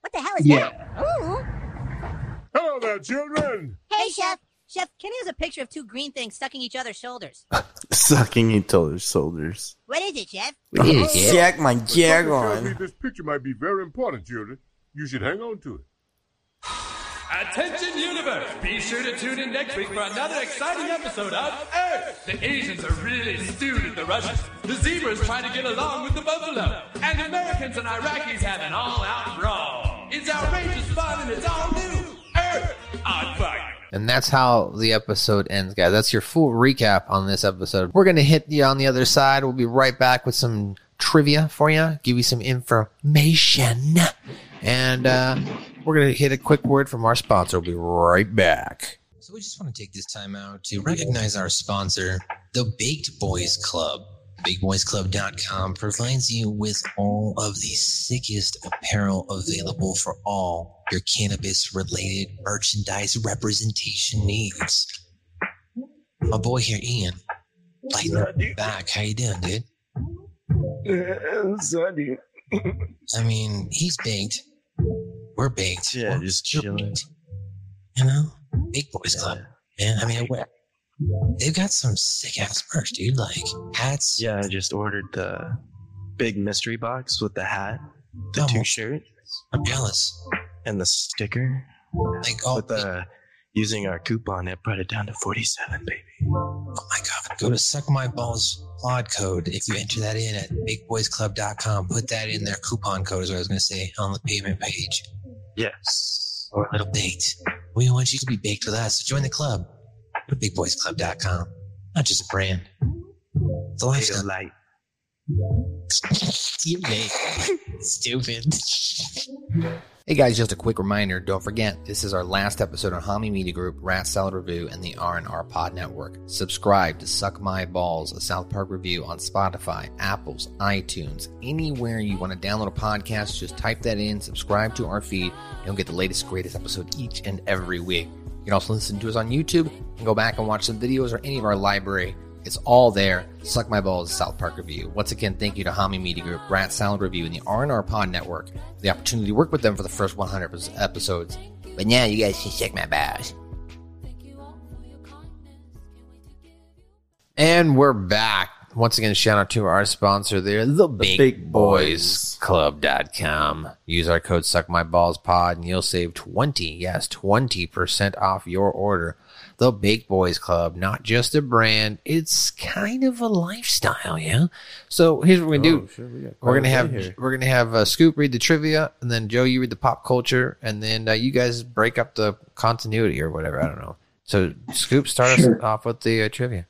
What the hell is yeah. that? Ooh. Hello there, children. Hey, Chef. Chef, Kenny has a picture of two green things sucking each other's shoulders. Sucking each other's shoulders. What is it, Chef? What is it? Jack my jag on. This picture might be very important, children. You should hang on to it. Attention universe! Be sure to tune in next week for another exciting episode of Earth! The Asians are really stewed in the Russians. The zebras try to get along with the buffalo. And Americans and Iraqis have an all-out brawl. It's outrageous fun and it's all new. Earth on fire. And that's how the episode ends, guys. That's your full recap on this episode. We're going to hit you on the other side. We'll be right back with some trivia for you. Give you some information. And uh, we're going to hit a quick word from our sponsor. We'll be right back. So we just want to take this time out to recognize our sponsor, the Baked Boys Club. baked boys club dot com provides you with all of the sickest apparel available for all your cannabis-related merchandise representation needs. My boy here, Ian, lighten up the back. How you doing, dude? Yeah, dude. I mean, he's baked. We're baked. Yeah, We're just chilling. Baked. You know? Big Boys yeah. Club. Man, I mean, they've got some sick-ass merch, dude. Like, hats. Yeah, I just ordered the big mystery box with the hat, the oh, two shirt. I'm jealous. And the sticker. Like, oh, with the, using our coupon, it brought it down to forty-seven, baby. Oh, my God. Go to Suck My Balls Pod code. If you enter that in at big boys club dot com, put that in their coupon code, is what I was going to say, on the payment page. Yes. Or a little baked. We want you to be baked with us. So join the club. Go to big boys club dot com. Not just a brand. It's a lifestyle. Light. You make stupid. Hey guys, just a quick reminder, don't forget, this is our last episode on Hami Media Group, Rat Salad Review, and the R and R Pod Network. Subscribe to Suck My Balls, a South Park Review on Spotify, Apples, iTunes, anywhere you want to download a podcast, just type that in, subscribe to our feed, and you'll get the latest, greatest episode each and every week. You can also listen to us on YouTube and go back and watch some videos or any of our library. It's all there. Suck My Balls, South Park Review. Once again, thank you to Hami Media Group, Rat Salad Review, and the R and R Pod Network for the opportunity to work with them for the first one hundred episodes. But now you guys should check my balls. And we're back. Once again, shout out to our sponsor there, the, the Baked Boys Club dot com. Use our code Suck My Balls Pod and you'll save twenty, yes, twenty percent off your order. The Baked Boys Club, not just a brand, it's kind of a lifestyle, yeah. So here's what we do: oh, sure, we we're gonna have here. we're gonna have uh, Scoop read the trivia, and then Joe, you read the pop culture, and then uh, you guys break up the continuity or whatever. I don't know. So Scoop, start sure. us off with the uh, trivia.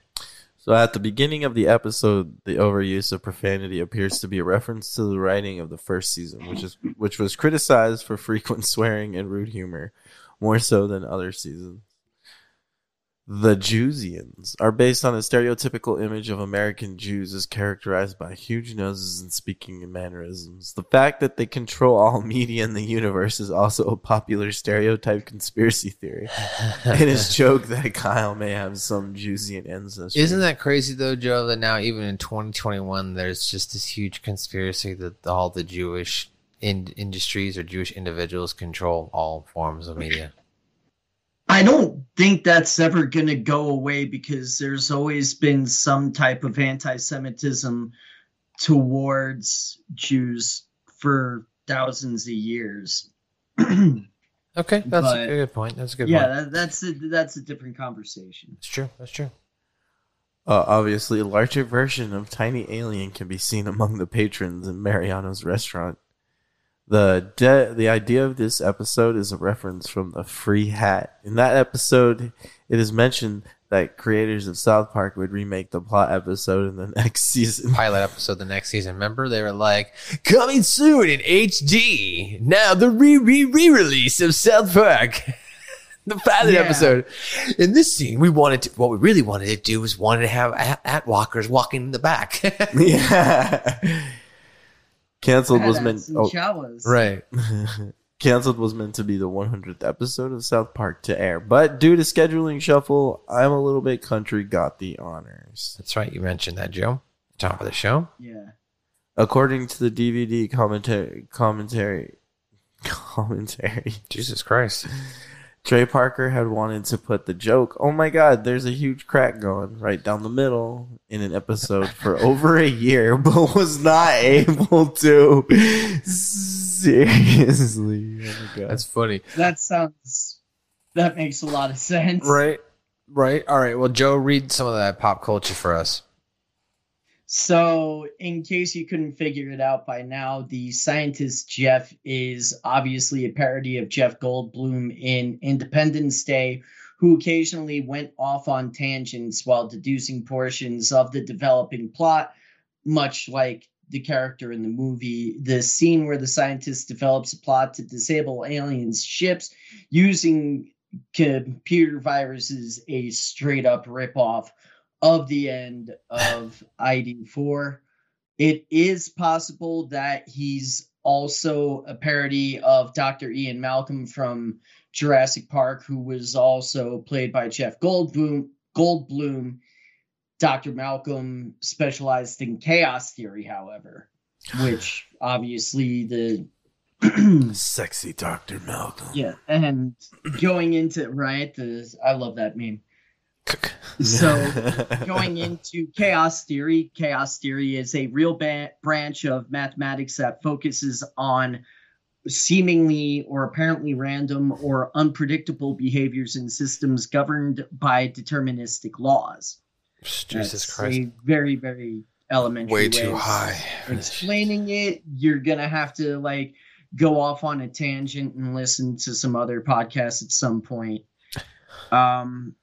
So at the beginning of the episode, the overuse of profanity appears to be a reference to the writing of the first season, which is which was criticized for frequent swearing and rude humor, more so than other seasons. The Joozians are based on a stereotypical image of American Jews as characterized by huge noses and speaking and mannerisms. The fact that they control all media in the universe is also a popular stereotype conspiracy theory. It is joke that Kyle may have some Joozian ancestry. Isn't that crazy, though, Joe, that now even in twenty twenty-one, there's just this huge conspiracy that all the Jewish in- industries or Jewish individuals control all forms of media? I don't think that's ever going to go away because there's always been some type of anti-Semitism towards Jews for thousands of years. Okay, that's but, a good point. That's a good yeah, point. Yeah, that, that's, a, that's a different conversation. That's true. That's true. Uh, obviously, a larger version of Tiny Alien can be seen among the patrons in Mariano's restaurant. The de- the idea of this episode is a reference from the free hat. In that episode, it is mentioned that creators of South Park would remake the plot episode in the next season. Pilot episode the next season. Remember, they were like, coming soon in H D. Now the re-re-re-release of South Park. The pilot yeah. episode. In this scene, we wanted to, what we really wanted to do was wanted to have at, at walkers walking in the back. yeah. Cancelled was meant oh, right. Cancelled was meant to be the one hundredth episode of South Park to air, but due to scheduling shuffle, I'm a little bit country got the honors. That's right, you mentioned that, Joe. Top of the show. Yeah. According to the D V D commentary, commentary, commentary. Jesus Christ. Trey Parker had wanted to put the joke, oh my god, there's a huge crack going right down the middle in an episode for over a year, but was not able to. Seriously. Oh my god. That's funny. That sounds, that makes a lot of sense. Right, right. All right, well, Joe, read some of that pop culture for us. So, in case you couldn't figure it out by now, the scientist Jeff is obviously a parody of Jeff Goldblum in Independence Day, who occasionally went off on tangents while deducing portions of the developing plot, much like the character in the movie. The scene where the scientist develops a plot to disable aliens' ships using computer viruses, a straight-up ripoff of the end of I D four. It is possible that he's also a parody of Doctor Ian Malcolm from Jurassic Park, who was also played by Jeff Goldblum. Goldblum. Doctor Malcolm specialized in chaos theory, however, which obviously the sexy Doctor Malcolm. Yeah, and going into right, the I love that meme. So going into chaos theory, chaos theory is a real ba- branch of mathematics that focuses on seemingly or apparently random or unpredictable behaviors in systems governed by deterministic laws. Jesus That's Christ. A very, very elementary way. Way too high. Explaining it, you're going to have to like go off on a tangent and listen to some other podcasts at some point. Um,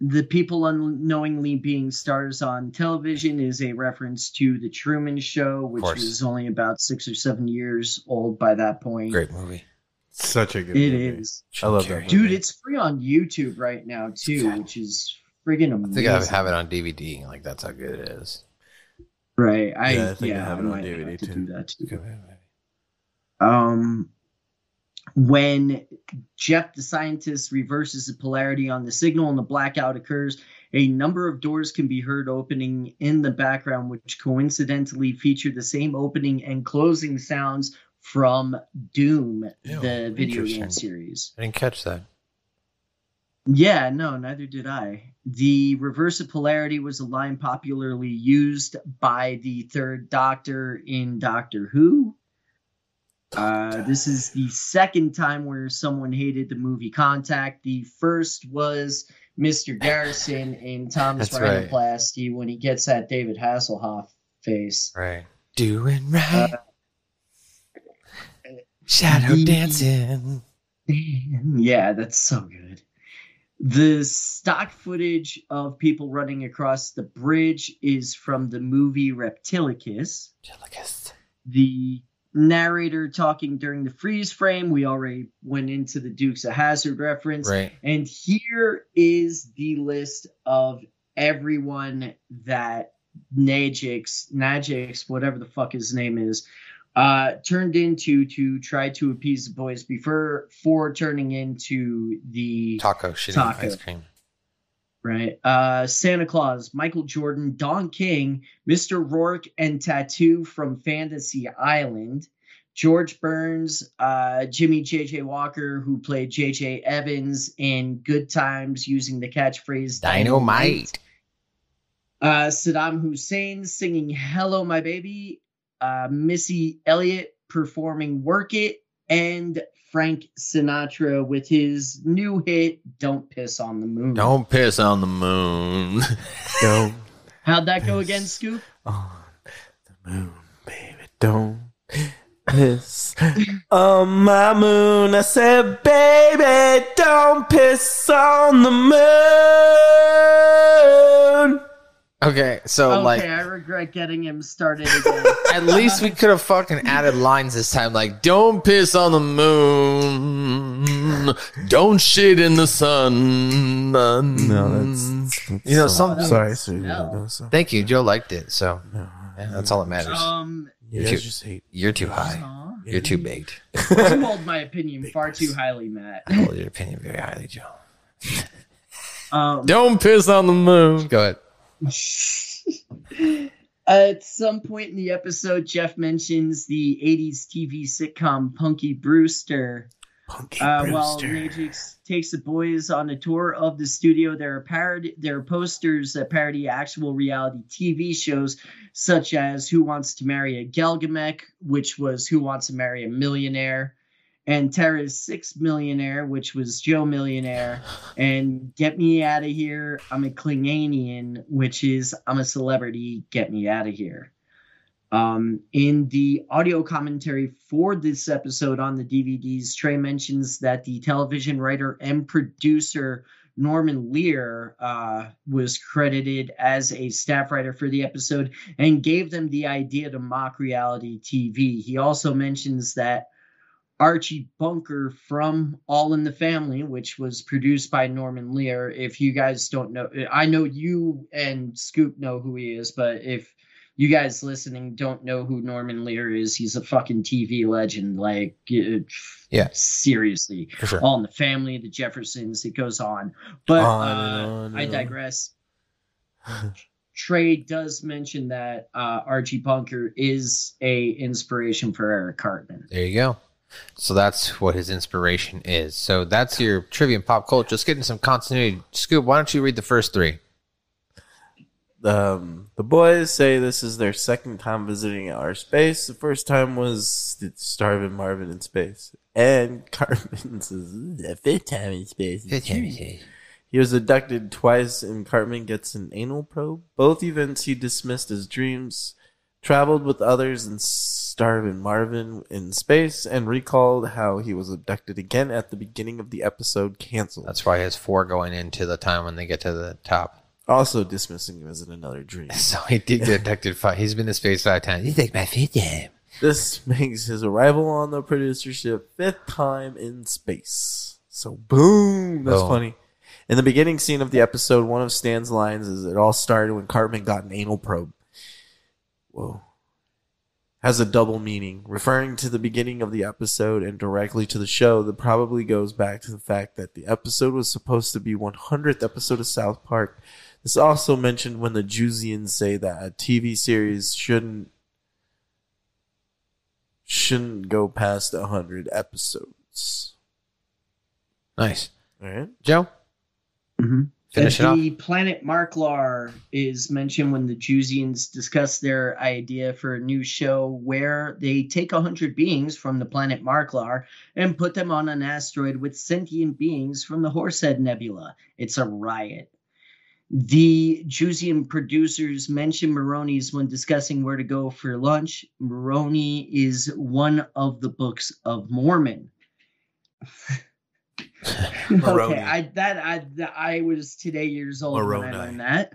The people unknowingly being stars on television is a reference to The Truman Show, which was only about six or seven years old by that point. Great movie. Such a good it movie. It is. I love that movie. Dude, it's free on YouTube right now, too, which is friggin' amazing. I think I have it on D V D. Like, that's how good it is. Right. I, yeah, I think yeah, I have it on D V D, too. To do that too. Um... When Jeff the scientist reverses the polarity on the signal and the blackout occurs, a number of doors can be heard opening in the background, which coincidentally feature the same opening and closing sounds from Doom, Ew, the video game series. I didn't catch that. Yeah, no, neither did I. The reverse of polarity was a line popularly used by the Third Doctor in Doctor Who. Uh, this is the second time where someone hated the movie Contact. The first was Mister Garrison in Tom's Rhinoplasty, right, when he gets that David Hasselhoff face. Right. Doing right. Uh, Shadow the, dancing. Yeah, that's so good. The stock footage of people running across the bridge is from the movie Reptilicus. Reptilicus. The narrator talking during the freeze frame. We already went into the Dukes of Hazzard reference. Right. And here is the list of everyone that Najak's, Najak's, whatever the fuck his name is, uh, turned into to try to appease the boys before for turning into the taco shit ice cream. Right. Uh, Santa Claus, Michael Jordan, Don King, Mister Rourke, and Tattoo from Fantasy Island. George Burns, uh, Jimmy J J Walker, who played J J Evans in Good Times using the catchphrase Dynamite. Dynamite. Uh, Saddam Hussein singing Hello My Baby. Uh, Missy Elliott performing Work It. And Frank Sinatra with his new hit, Don't Piss on the Moon. Don't piss on the moon. Don't. How'd that go again, Scoop? On the moon, baby. Don't piss on my moon. I said, baby, don't piss on the moon. Okay, so okay, like, I regret getting him started again. At least we could have fucking added lines this time, like "Don't piss on the moon, don't shit in the sun." No, that's, that's you know something. Sorry, sorry no. No, thank you, Joe liked it, so no, yeah, that's all that matters. Um, you're, too, just hate. You're too high. Aww. You're too baked. You hold my opinion Big far too highly, Matt. I hold your opinion very highly, Joe. um, don't piss on the moon. Go ahead. At some point in the episode, Jeff mentions the eighties T V sitcom Punky Brewster. Punky uh, Brewster. While Nijak takes the boys on a tour of the studio, there are parody, there are posters that parody actual reality T V shows, such as Who Wants to Marry a Galgamec, which was Who Wants to Marry a Millionaire, and Tara's Six Millionaire, which was Joe Millionaire, and Get Me Out of Here, I'm a Klinganian, which is I'm a Celebrity, Get Me Out of Here. Um, in the audio commentary for this episode on the D V Ds, Trey mentions that the television writer and producer Norman Lear uh, was credited as a staff writer for the episode and gave them the idea to mock reality T V. He also mentions that Archie Bunker from All in the Family, which was produced by Norman Lear. If you guys don't know, I know you and Scoop know who he is, but if you guys listening don't know who Norman Lear is, he's a fucking T V legend. Like, yeah, seriously. For sure. All in the Family, The Jeffersons, it goes on. But on, uh, I digress. Trey does mention that uh, Archie Bunker is a inspiration for Eric Cartman. There you go. So that's what his inspiration is. So that's your trivia and pop culture. Let's get into some continuity. Scoop, why don't you read the first three? Um, the boys say this is their second time visiting our space. The first time was Starvin' Marvin in space. And Cartman says, the fifth time in space. Fifth time in space. He was abducted twice, and Cartman gets an anal probe. Both events he dismissed as dreams. Traveled with others in Starvin' Marvin in space, and recalled how he was abducted again at the beginning of the episode Cancelled. That's why it's four going into the time when they get to the top. Also dismissing him as in another dream. So he did get abducted five. He's been in space five times. He's like my fifth time. This makes his arrival on the producer ship fifth time in space. So boom. That's boom. Funny. In the beginning scene of the episode, one of Stan's lines is, it all started when Cartman got an anal probe. Whoa. Has a double meaning, referring to the beginning of the episode and directly to the show. That probably goes back to the fact that the episode was supposed to be one hundredth episode of South Park. This also mentioned when the Joozians say that a T V series shouldn't shouldn't go past one hundred episodes. Nice. All right, Joe. Mm-hmm. Finish it off. The planet Marklar is mentioned when the Joozians discuss their idea for a new show where they take one hundred beings from the planet Marklar and put them on an asteroid with sentient beings from the Horsehead Nebula. It's a riot. The Joozian producers mention Moroni's when discussing where to go for lunch. Moroni is one of the books of Mormon. Moroni. Okay, I that I that, I was today years old Moroni. When I learned that.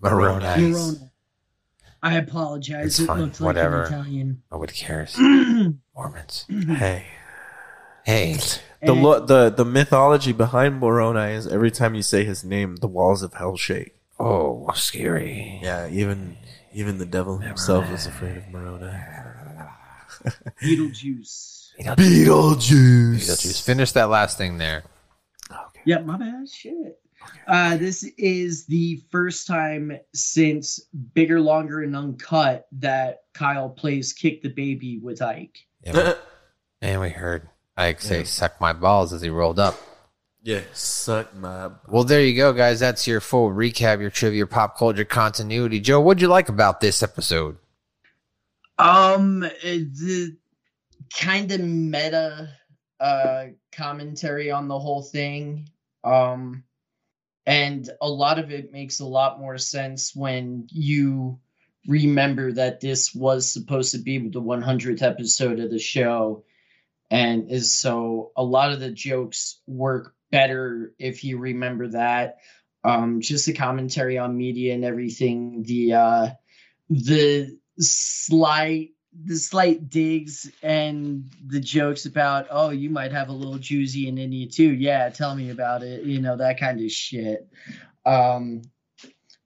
Moroni. Moroni. I apologize. It's it fine. Looked like Whatever. An Italian. Nobody cares. Mormons. Hey. Hey. The lo- the the mythology behind Moroni is every time you say his name, the walls of hell shake. Oh, scary. Yeah, even even the devil himself Moroni. Is afraid of Moroni. Beetlejuice. Beetlejuice. Beetlejuice. Finish that last thing there. Okay. Yeah, my bad. Shit. Okay. Uh, this is the first time since Bigger, Longer, and Uncut that Kyle plays Kick the Baby with Ike. Yeah, and we heard Ike say, yeah. Suck my balls as he rolled up. Yeah, suck my balls. Well, there you go, guys. That's your full recap, your trivia, your pop culture continuity. Joe, what'd you like about this episode? Um, the... kind of meta uh commentary on the whole thing, um and a lot of it makes a lot more sense when you remember that this was supposed to be the one hundredth episode of the show, and is so a lot of the jokes work better if you remember that. Um just the commentary on media and everything, the uh the slight The slight digs and the jokes about, oh, you might have a little Joozie in you too. Yeah, tell me about it. You know, that kind of shit. Um,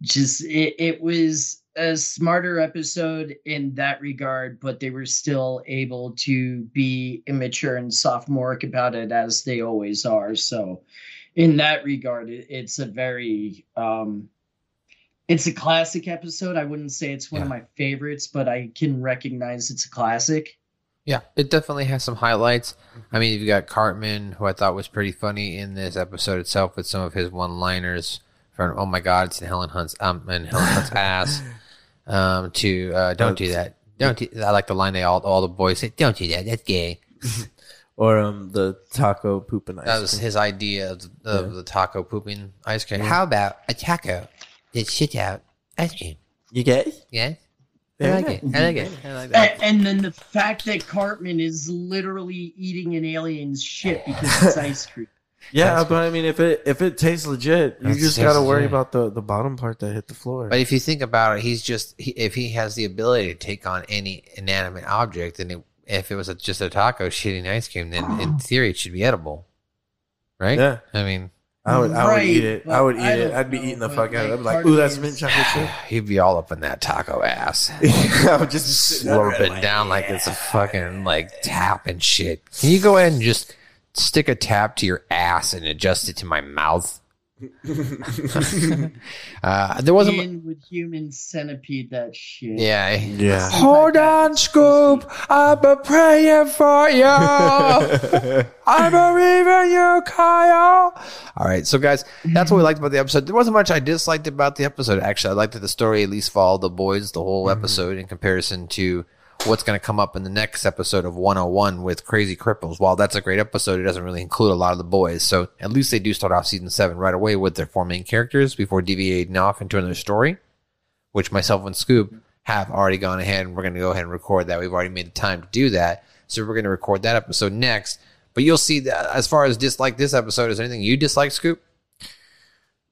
just it, it was a smarter episode in that regard, but they were still able to be immature and sophomoric about it, as they always are. So in that regard, it, it's a very... Um, It's a classic episode. I wouldn't say it's one yeah. of my favorites, but I can recognize it's a classic. Yeah, it definitely has some highlights. I mean, you've got Cartman, who I thought was pretty funny in this episode itself with some of his one-liners from, oh my God, it's in Helen Hunt's, um, and Helen Hunt's ass, um, to uh, don't do that. Don't. Do, I like the line they all, all the boys say, don't do that, that's gay. Or um, the taco pooping ice cream. That was his idea of, of yeah. the taco pooping ice cream. How about a taco? It's shit out ice cream. You gay? Yeah. I like it. I like it. I like that. And, and then the fact that Cartman is literally eating an alien's shit because it's ice cream. Yeah, ice cream. But I mean, if it if it tastes legit, you it's just got to worry legit. about the, the bottom part that hit the floor. But if you think about it, he's just he, if he has the ability to take on any inanimate object, and it, if it was a, just a taco shitting ice cream, then oh. in theory it should be edible, right? Yeah. I mean. I would, right, I would eat it. I would eat I it. I'd be know, eating the fuck like, out of it. I'd be like, ooh, that's mint chocolate chip. He'd be all up in that taco ass. I would just slurp it down like, yeah. like it's a fucking like tap and shit. Can you go ahead and just stick a tap to your ass and adjust it to my mouth? uh, there wasn't Ian with human centipede that shit. Yeah, yeah. Hold on, Scoop. I've been praying for you. I believe in you, Kyle. All right, so guys, that's what we liked about the episode. There wasn't much I disliked about the episode. Actually, I liked that the story at least followed the boys the whole mm-hmm. episode in comparison to what's going to come up in the next episode of one oh one with Crazy Cripples. While that's a great episode, it doesn't really include a lot of the boys. So at least they do start off season seven right away with their four main characters before deviating off into another story, which myself and Scoop have already gone ahead and we're going to go ahead and record that. We've already made the time to do that. So we're going to record that episode next. But you'll see that as far as dislike this episode, is there anything you dislike, Scoop?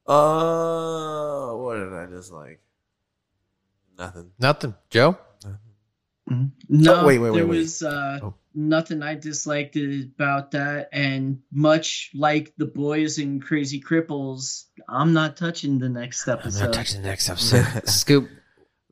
Uh, what did I dislike? Nothing. Nothing. Joe? Mm-hmm. No, oh, wait, wait, there wait, wait. was uh, oh. nothing I disliked about that, and much like the boys in Crazy Cripples, I'm not touching the next episode. I'm not touching the next episode. Scoop.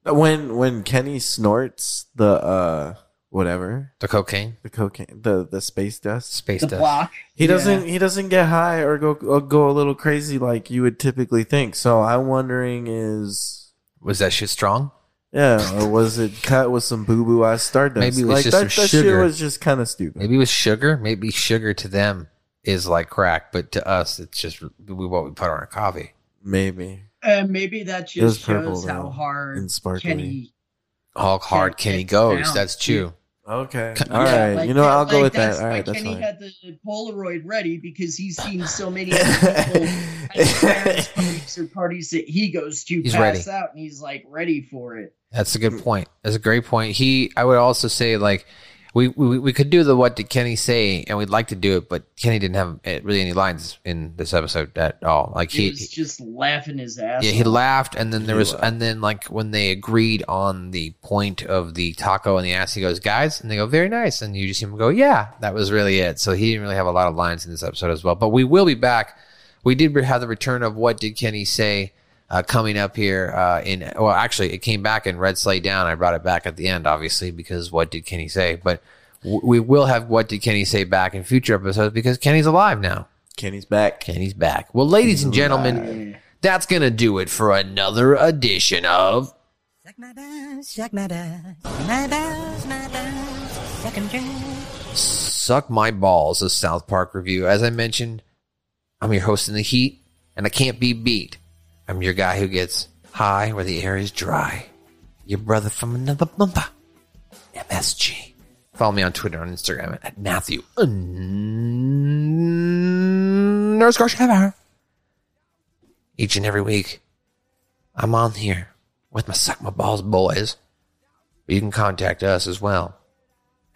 When when Kenny snorts the uh, whatever, the cocaine, the cocaine, the, the space dust, space the dust. Block. He yeah. doesn't he doesn't get high or go or go a little crazy like you would typically think. So I'm wondering, is was that shit strong? Yeah, or was it cut with some boo-boo ass stardust? Maybe it was like, just that, that sugar. Shit was just kind of stupid. Maybe it was sugar. Maybe sugar to them is like crack, but to us, it's just what we put on our coffee. Maybe. And uh, maybe that just purple, shows though. how hard Kenny. How hard Kenny goes. Down. That's true. Okay. All yeah, right. Like, you know, I'll like go with that. All right. Like that's Kenny fine. had the Polaroid ready because he's seen so many people at parties or parties that he goes to he's pass ready. out, and he's like ready for it. That's a good point. That's a great point. He, I would also say, like, we, we, we could do the what did Kenny say, and we'd like to do it, but Kenny didn't have really any lines in this episode at all. Like he, he was just laughing his ass. Yeah, off. He laughed, and then there was, and then like when they agreed on the point of the taco and the ass, he goes, "Guys," and they go, "Very nice," and you just see him go, "Yeah." That was really it. So he didn't really have a lot of lines in this episode as well. But we will be back. We did have the return of what did Kenny say. Uh, coming up here uh, in well, actually, it came back in Red Slate Down. I brought it back at the end, obviously, because what did Kenny say? But w- we will have what did Kenny say back in future episodes because Kenny's alive now. Kenny's back. Kenny's back. Well, ladies and gentlemen, Bye. that's gonna do it for another edition of Suck My Balls, Suck My Balls, My Balls, My Balls, Suck 'Em Dry. Suck My Balls, a South Park review. As I mentioned, I'm your host in the heat, and I can't be beat. I'm your guy who gets high where the air is dry. Your brother from another bumper. M S G. Follow me on Twitter and Instagram at Matthew Nurse Schaffer. Each and every week, I'm on here with my Suck My Balls boys. You can contact us as well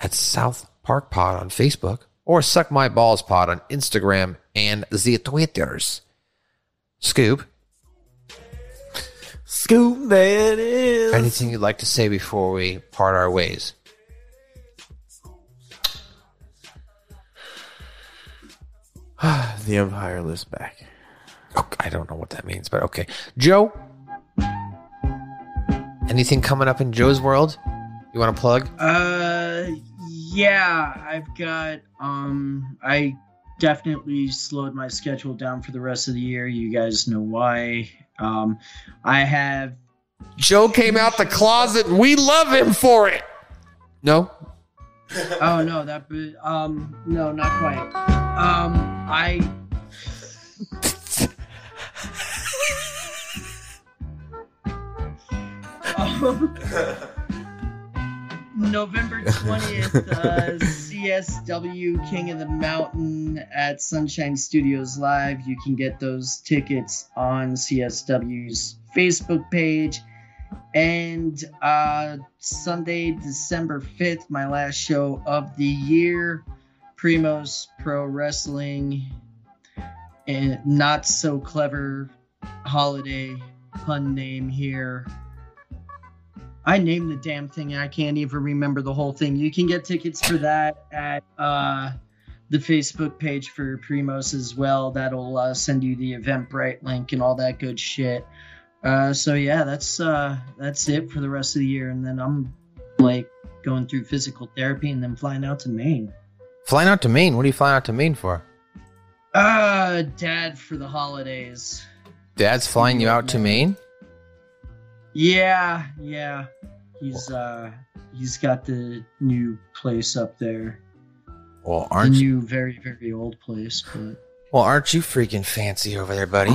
at South Park Pod on Facebook or Suck My Balls Pod on Instagram and the Twitters. Scoop. Scoop, there it is. Anything you'd like to say before we part our ways? The umpire lives back. Oh, I don't know what that means, but okay. Joe? Anything coming up in Joe's world you want to plug? Uh, yeah, I've got, um, I definitely slowed my schedule down for the rest of the year. You guys know why. Um, I have Joe came out the closet and we love him for it. No? Oh no, that um no, not quite. Um I um, November twentieth, uh, C S W King of the Mountain at Sunshine Studios Live. You can get those tickets on C S W's Facebook page. And uh, Sunday, December fifth, my last show of the year, Primos Pro Wrestling and Not So Clever Holiday Pun Name here. I named the damn thing and I can't even remember the whole thing. You can get tickets for that at uh, the Facebook page for Primos as well. That'll uh, send you the Eventbrite link and all that good shit. Uh, so yeah, that's uh, that's it for the rest of the year. And then I'm like going through physical therapy and then flying out to Maine. Flying out to Maine? What are you flying out to Maine for? Uh, Dad for the holidays. Dad's flying you out to Maine? Yeah, yeah. He's uh he's got the new place up there. Well, aren't the new very, very old place, but Well, aren't you freaking fancy over there, buddy?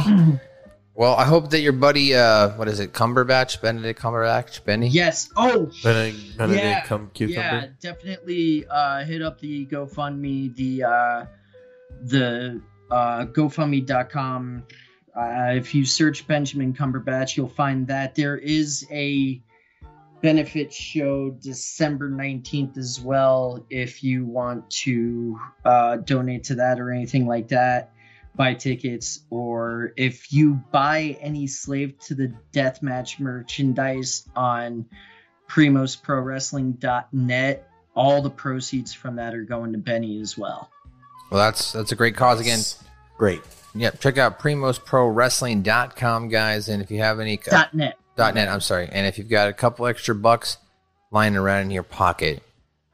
Well, I hope that your buddy uh what is it, Cumberbatch, Benedict Cumberbatch, Benny? Yes. Oh Benedict, Benedict yeah, cum- cucumber. Yeah, definitely uh hit up the GoFundMe, the uh the uh GoFundMe dot com. Uh, if you search Benjamin Cumberbatch, you'll find that there is a benefit show December nineteenth as well. If you want to uh, donate to that or anything like that, buy tickets. Or if you buy any Slave to the Deathmatch merchandise on primos pro wrestling dot net, all the proceeds from that are going to Benny as well. Well, that's that's a great cause again. Great. Yep, check out primos pro wrestling dot com, guys. And if you have any... Uh, .net. .net, I'm sorry. And if you've got a couple extra bucks lying around in your pocket,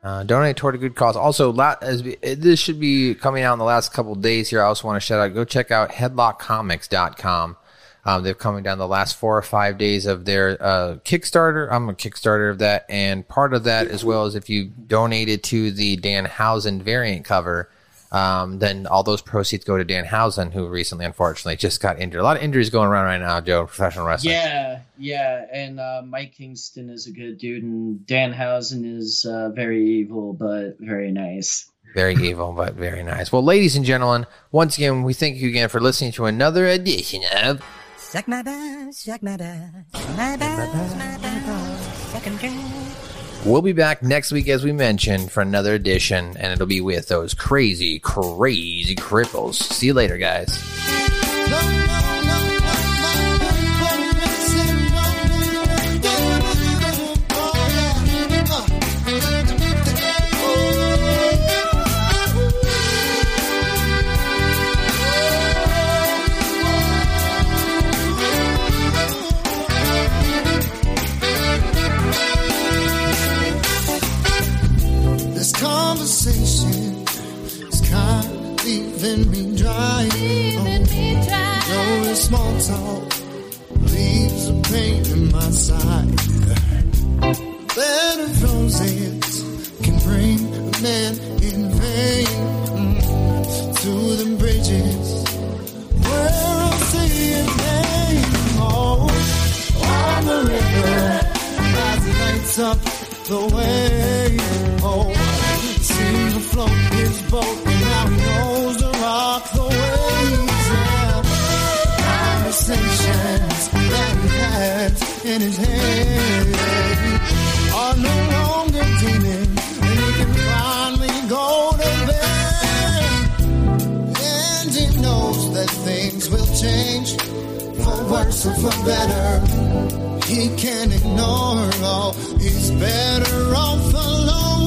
uh, donate toward a good cause. Also, lot, as we, this should be coming out in the last couple days here. I also want to shout out, go check out headlock comics dot com. Um, they're coming down the last four or five days of their uh, Kickstarter. I'm a Kickstarter of that. And part of that, as well as if you donated to the Danhausen variant cover... Um, then all those proceeds go to Danhausen, who recently, unfortunately, just got injured. A lot of injuries going around right now, Joe, professional wrestling. Yeah, yeah. And uh, Mike Kingston is a good dude, and Danhausen is uh, very evil, but very nice. Very evil, but very nice. Well, ladies and gentlemen, once again, we thank you again for listening to another edition of Suck My Balls, Suck My Balls, My Balls, My Balls, Suck 'em Dry. We'll be back next week, as we mentioned, for another edition, and it'll be with those crazy, crazy cripples. See you later, guys. Leaving me dry, leaving me dry. Oh, no, small talk leaves a pain in my side. A bed of roses can bring a man in pain mm, to the bridges where I'm seeing pain. Oh, on the river as it lights up the way. Oh, seems to float his boat and now he knows to rock the waves. Yeah. Conversations that he has in his head are no longer demons, and he can finally go to bed. And he knows that things will change for worse or for better. He can't ignore all. He's better off alone.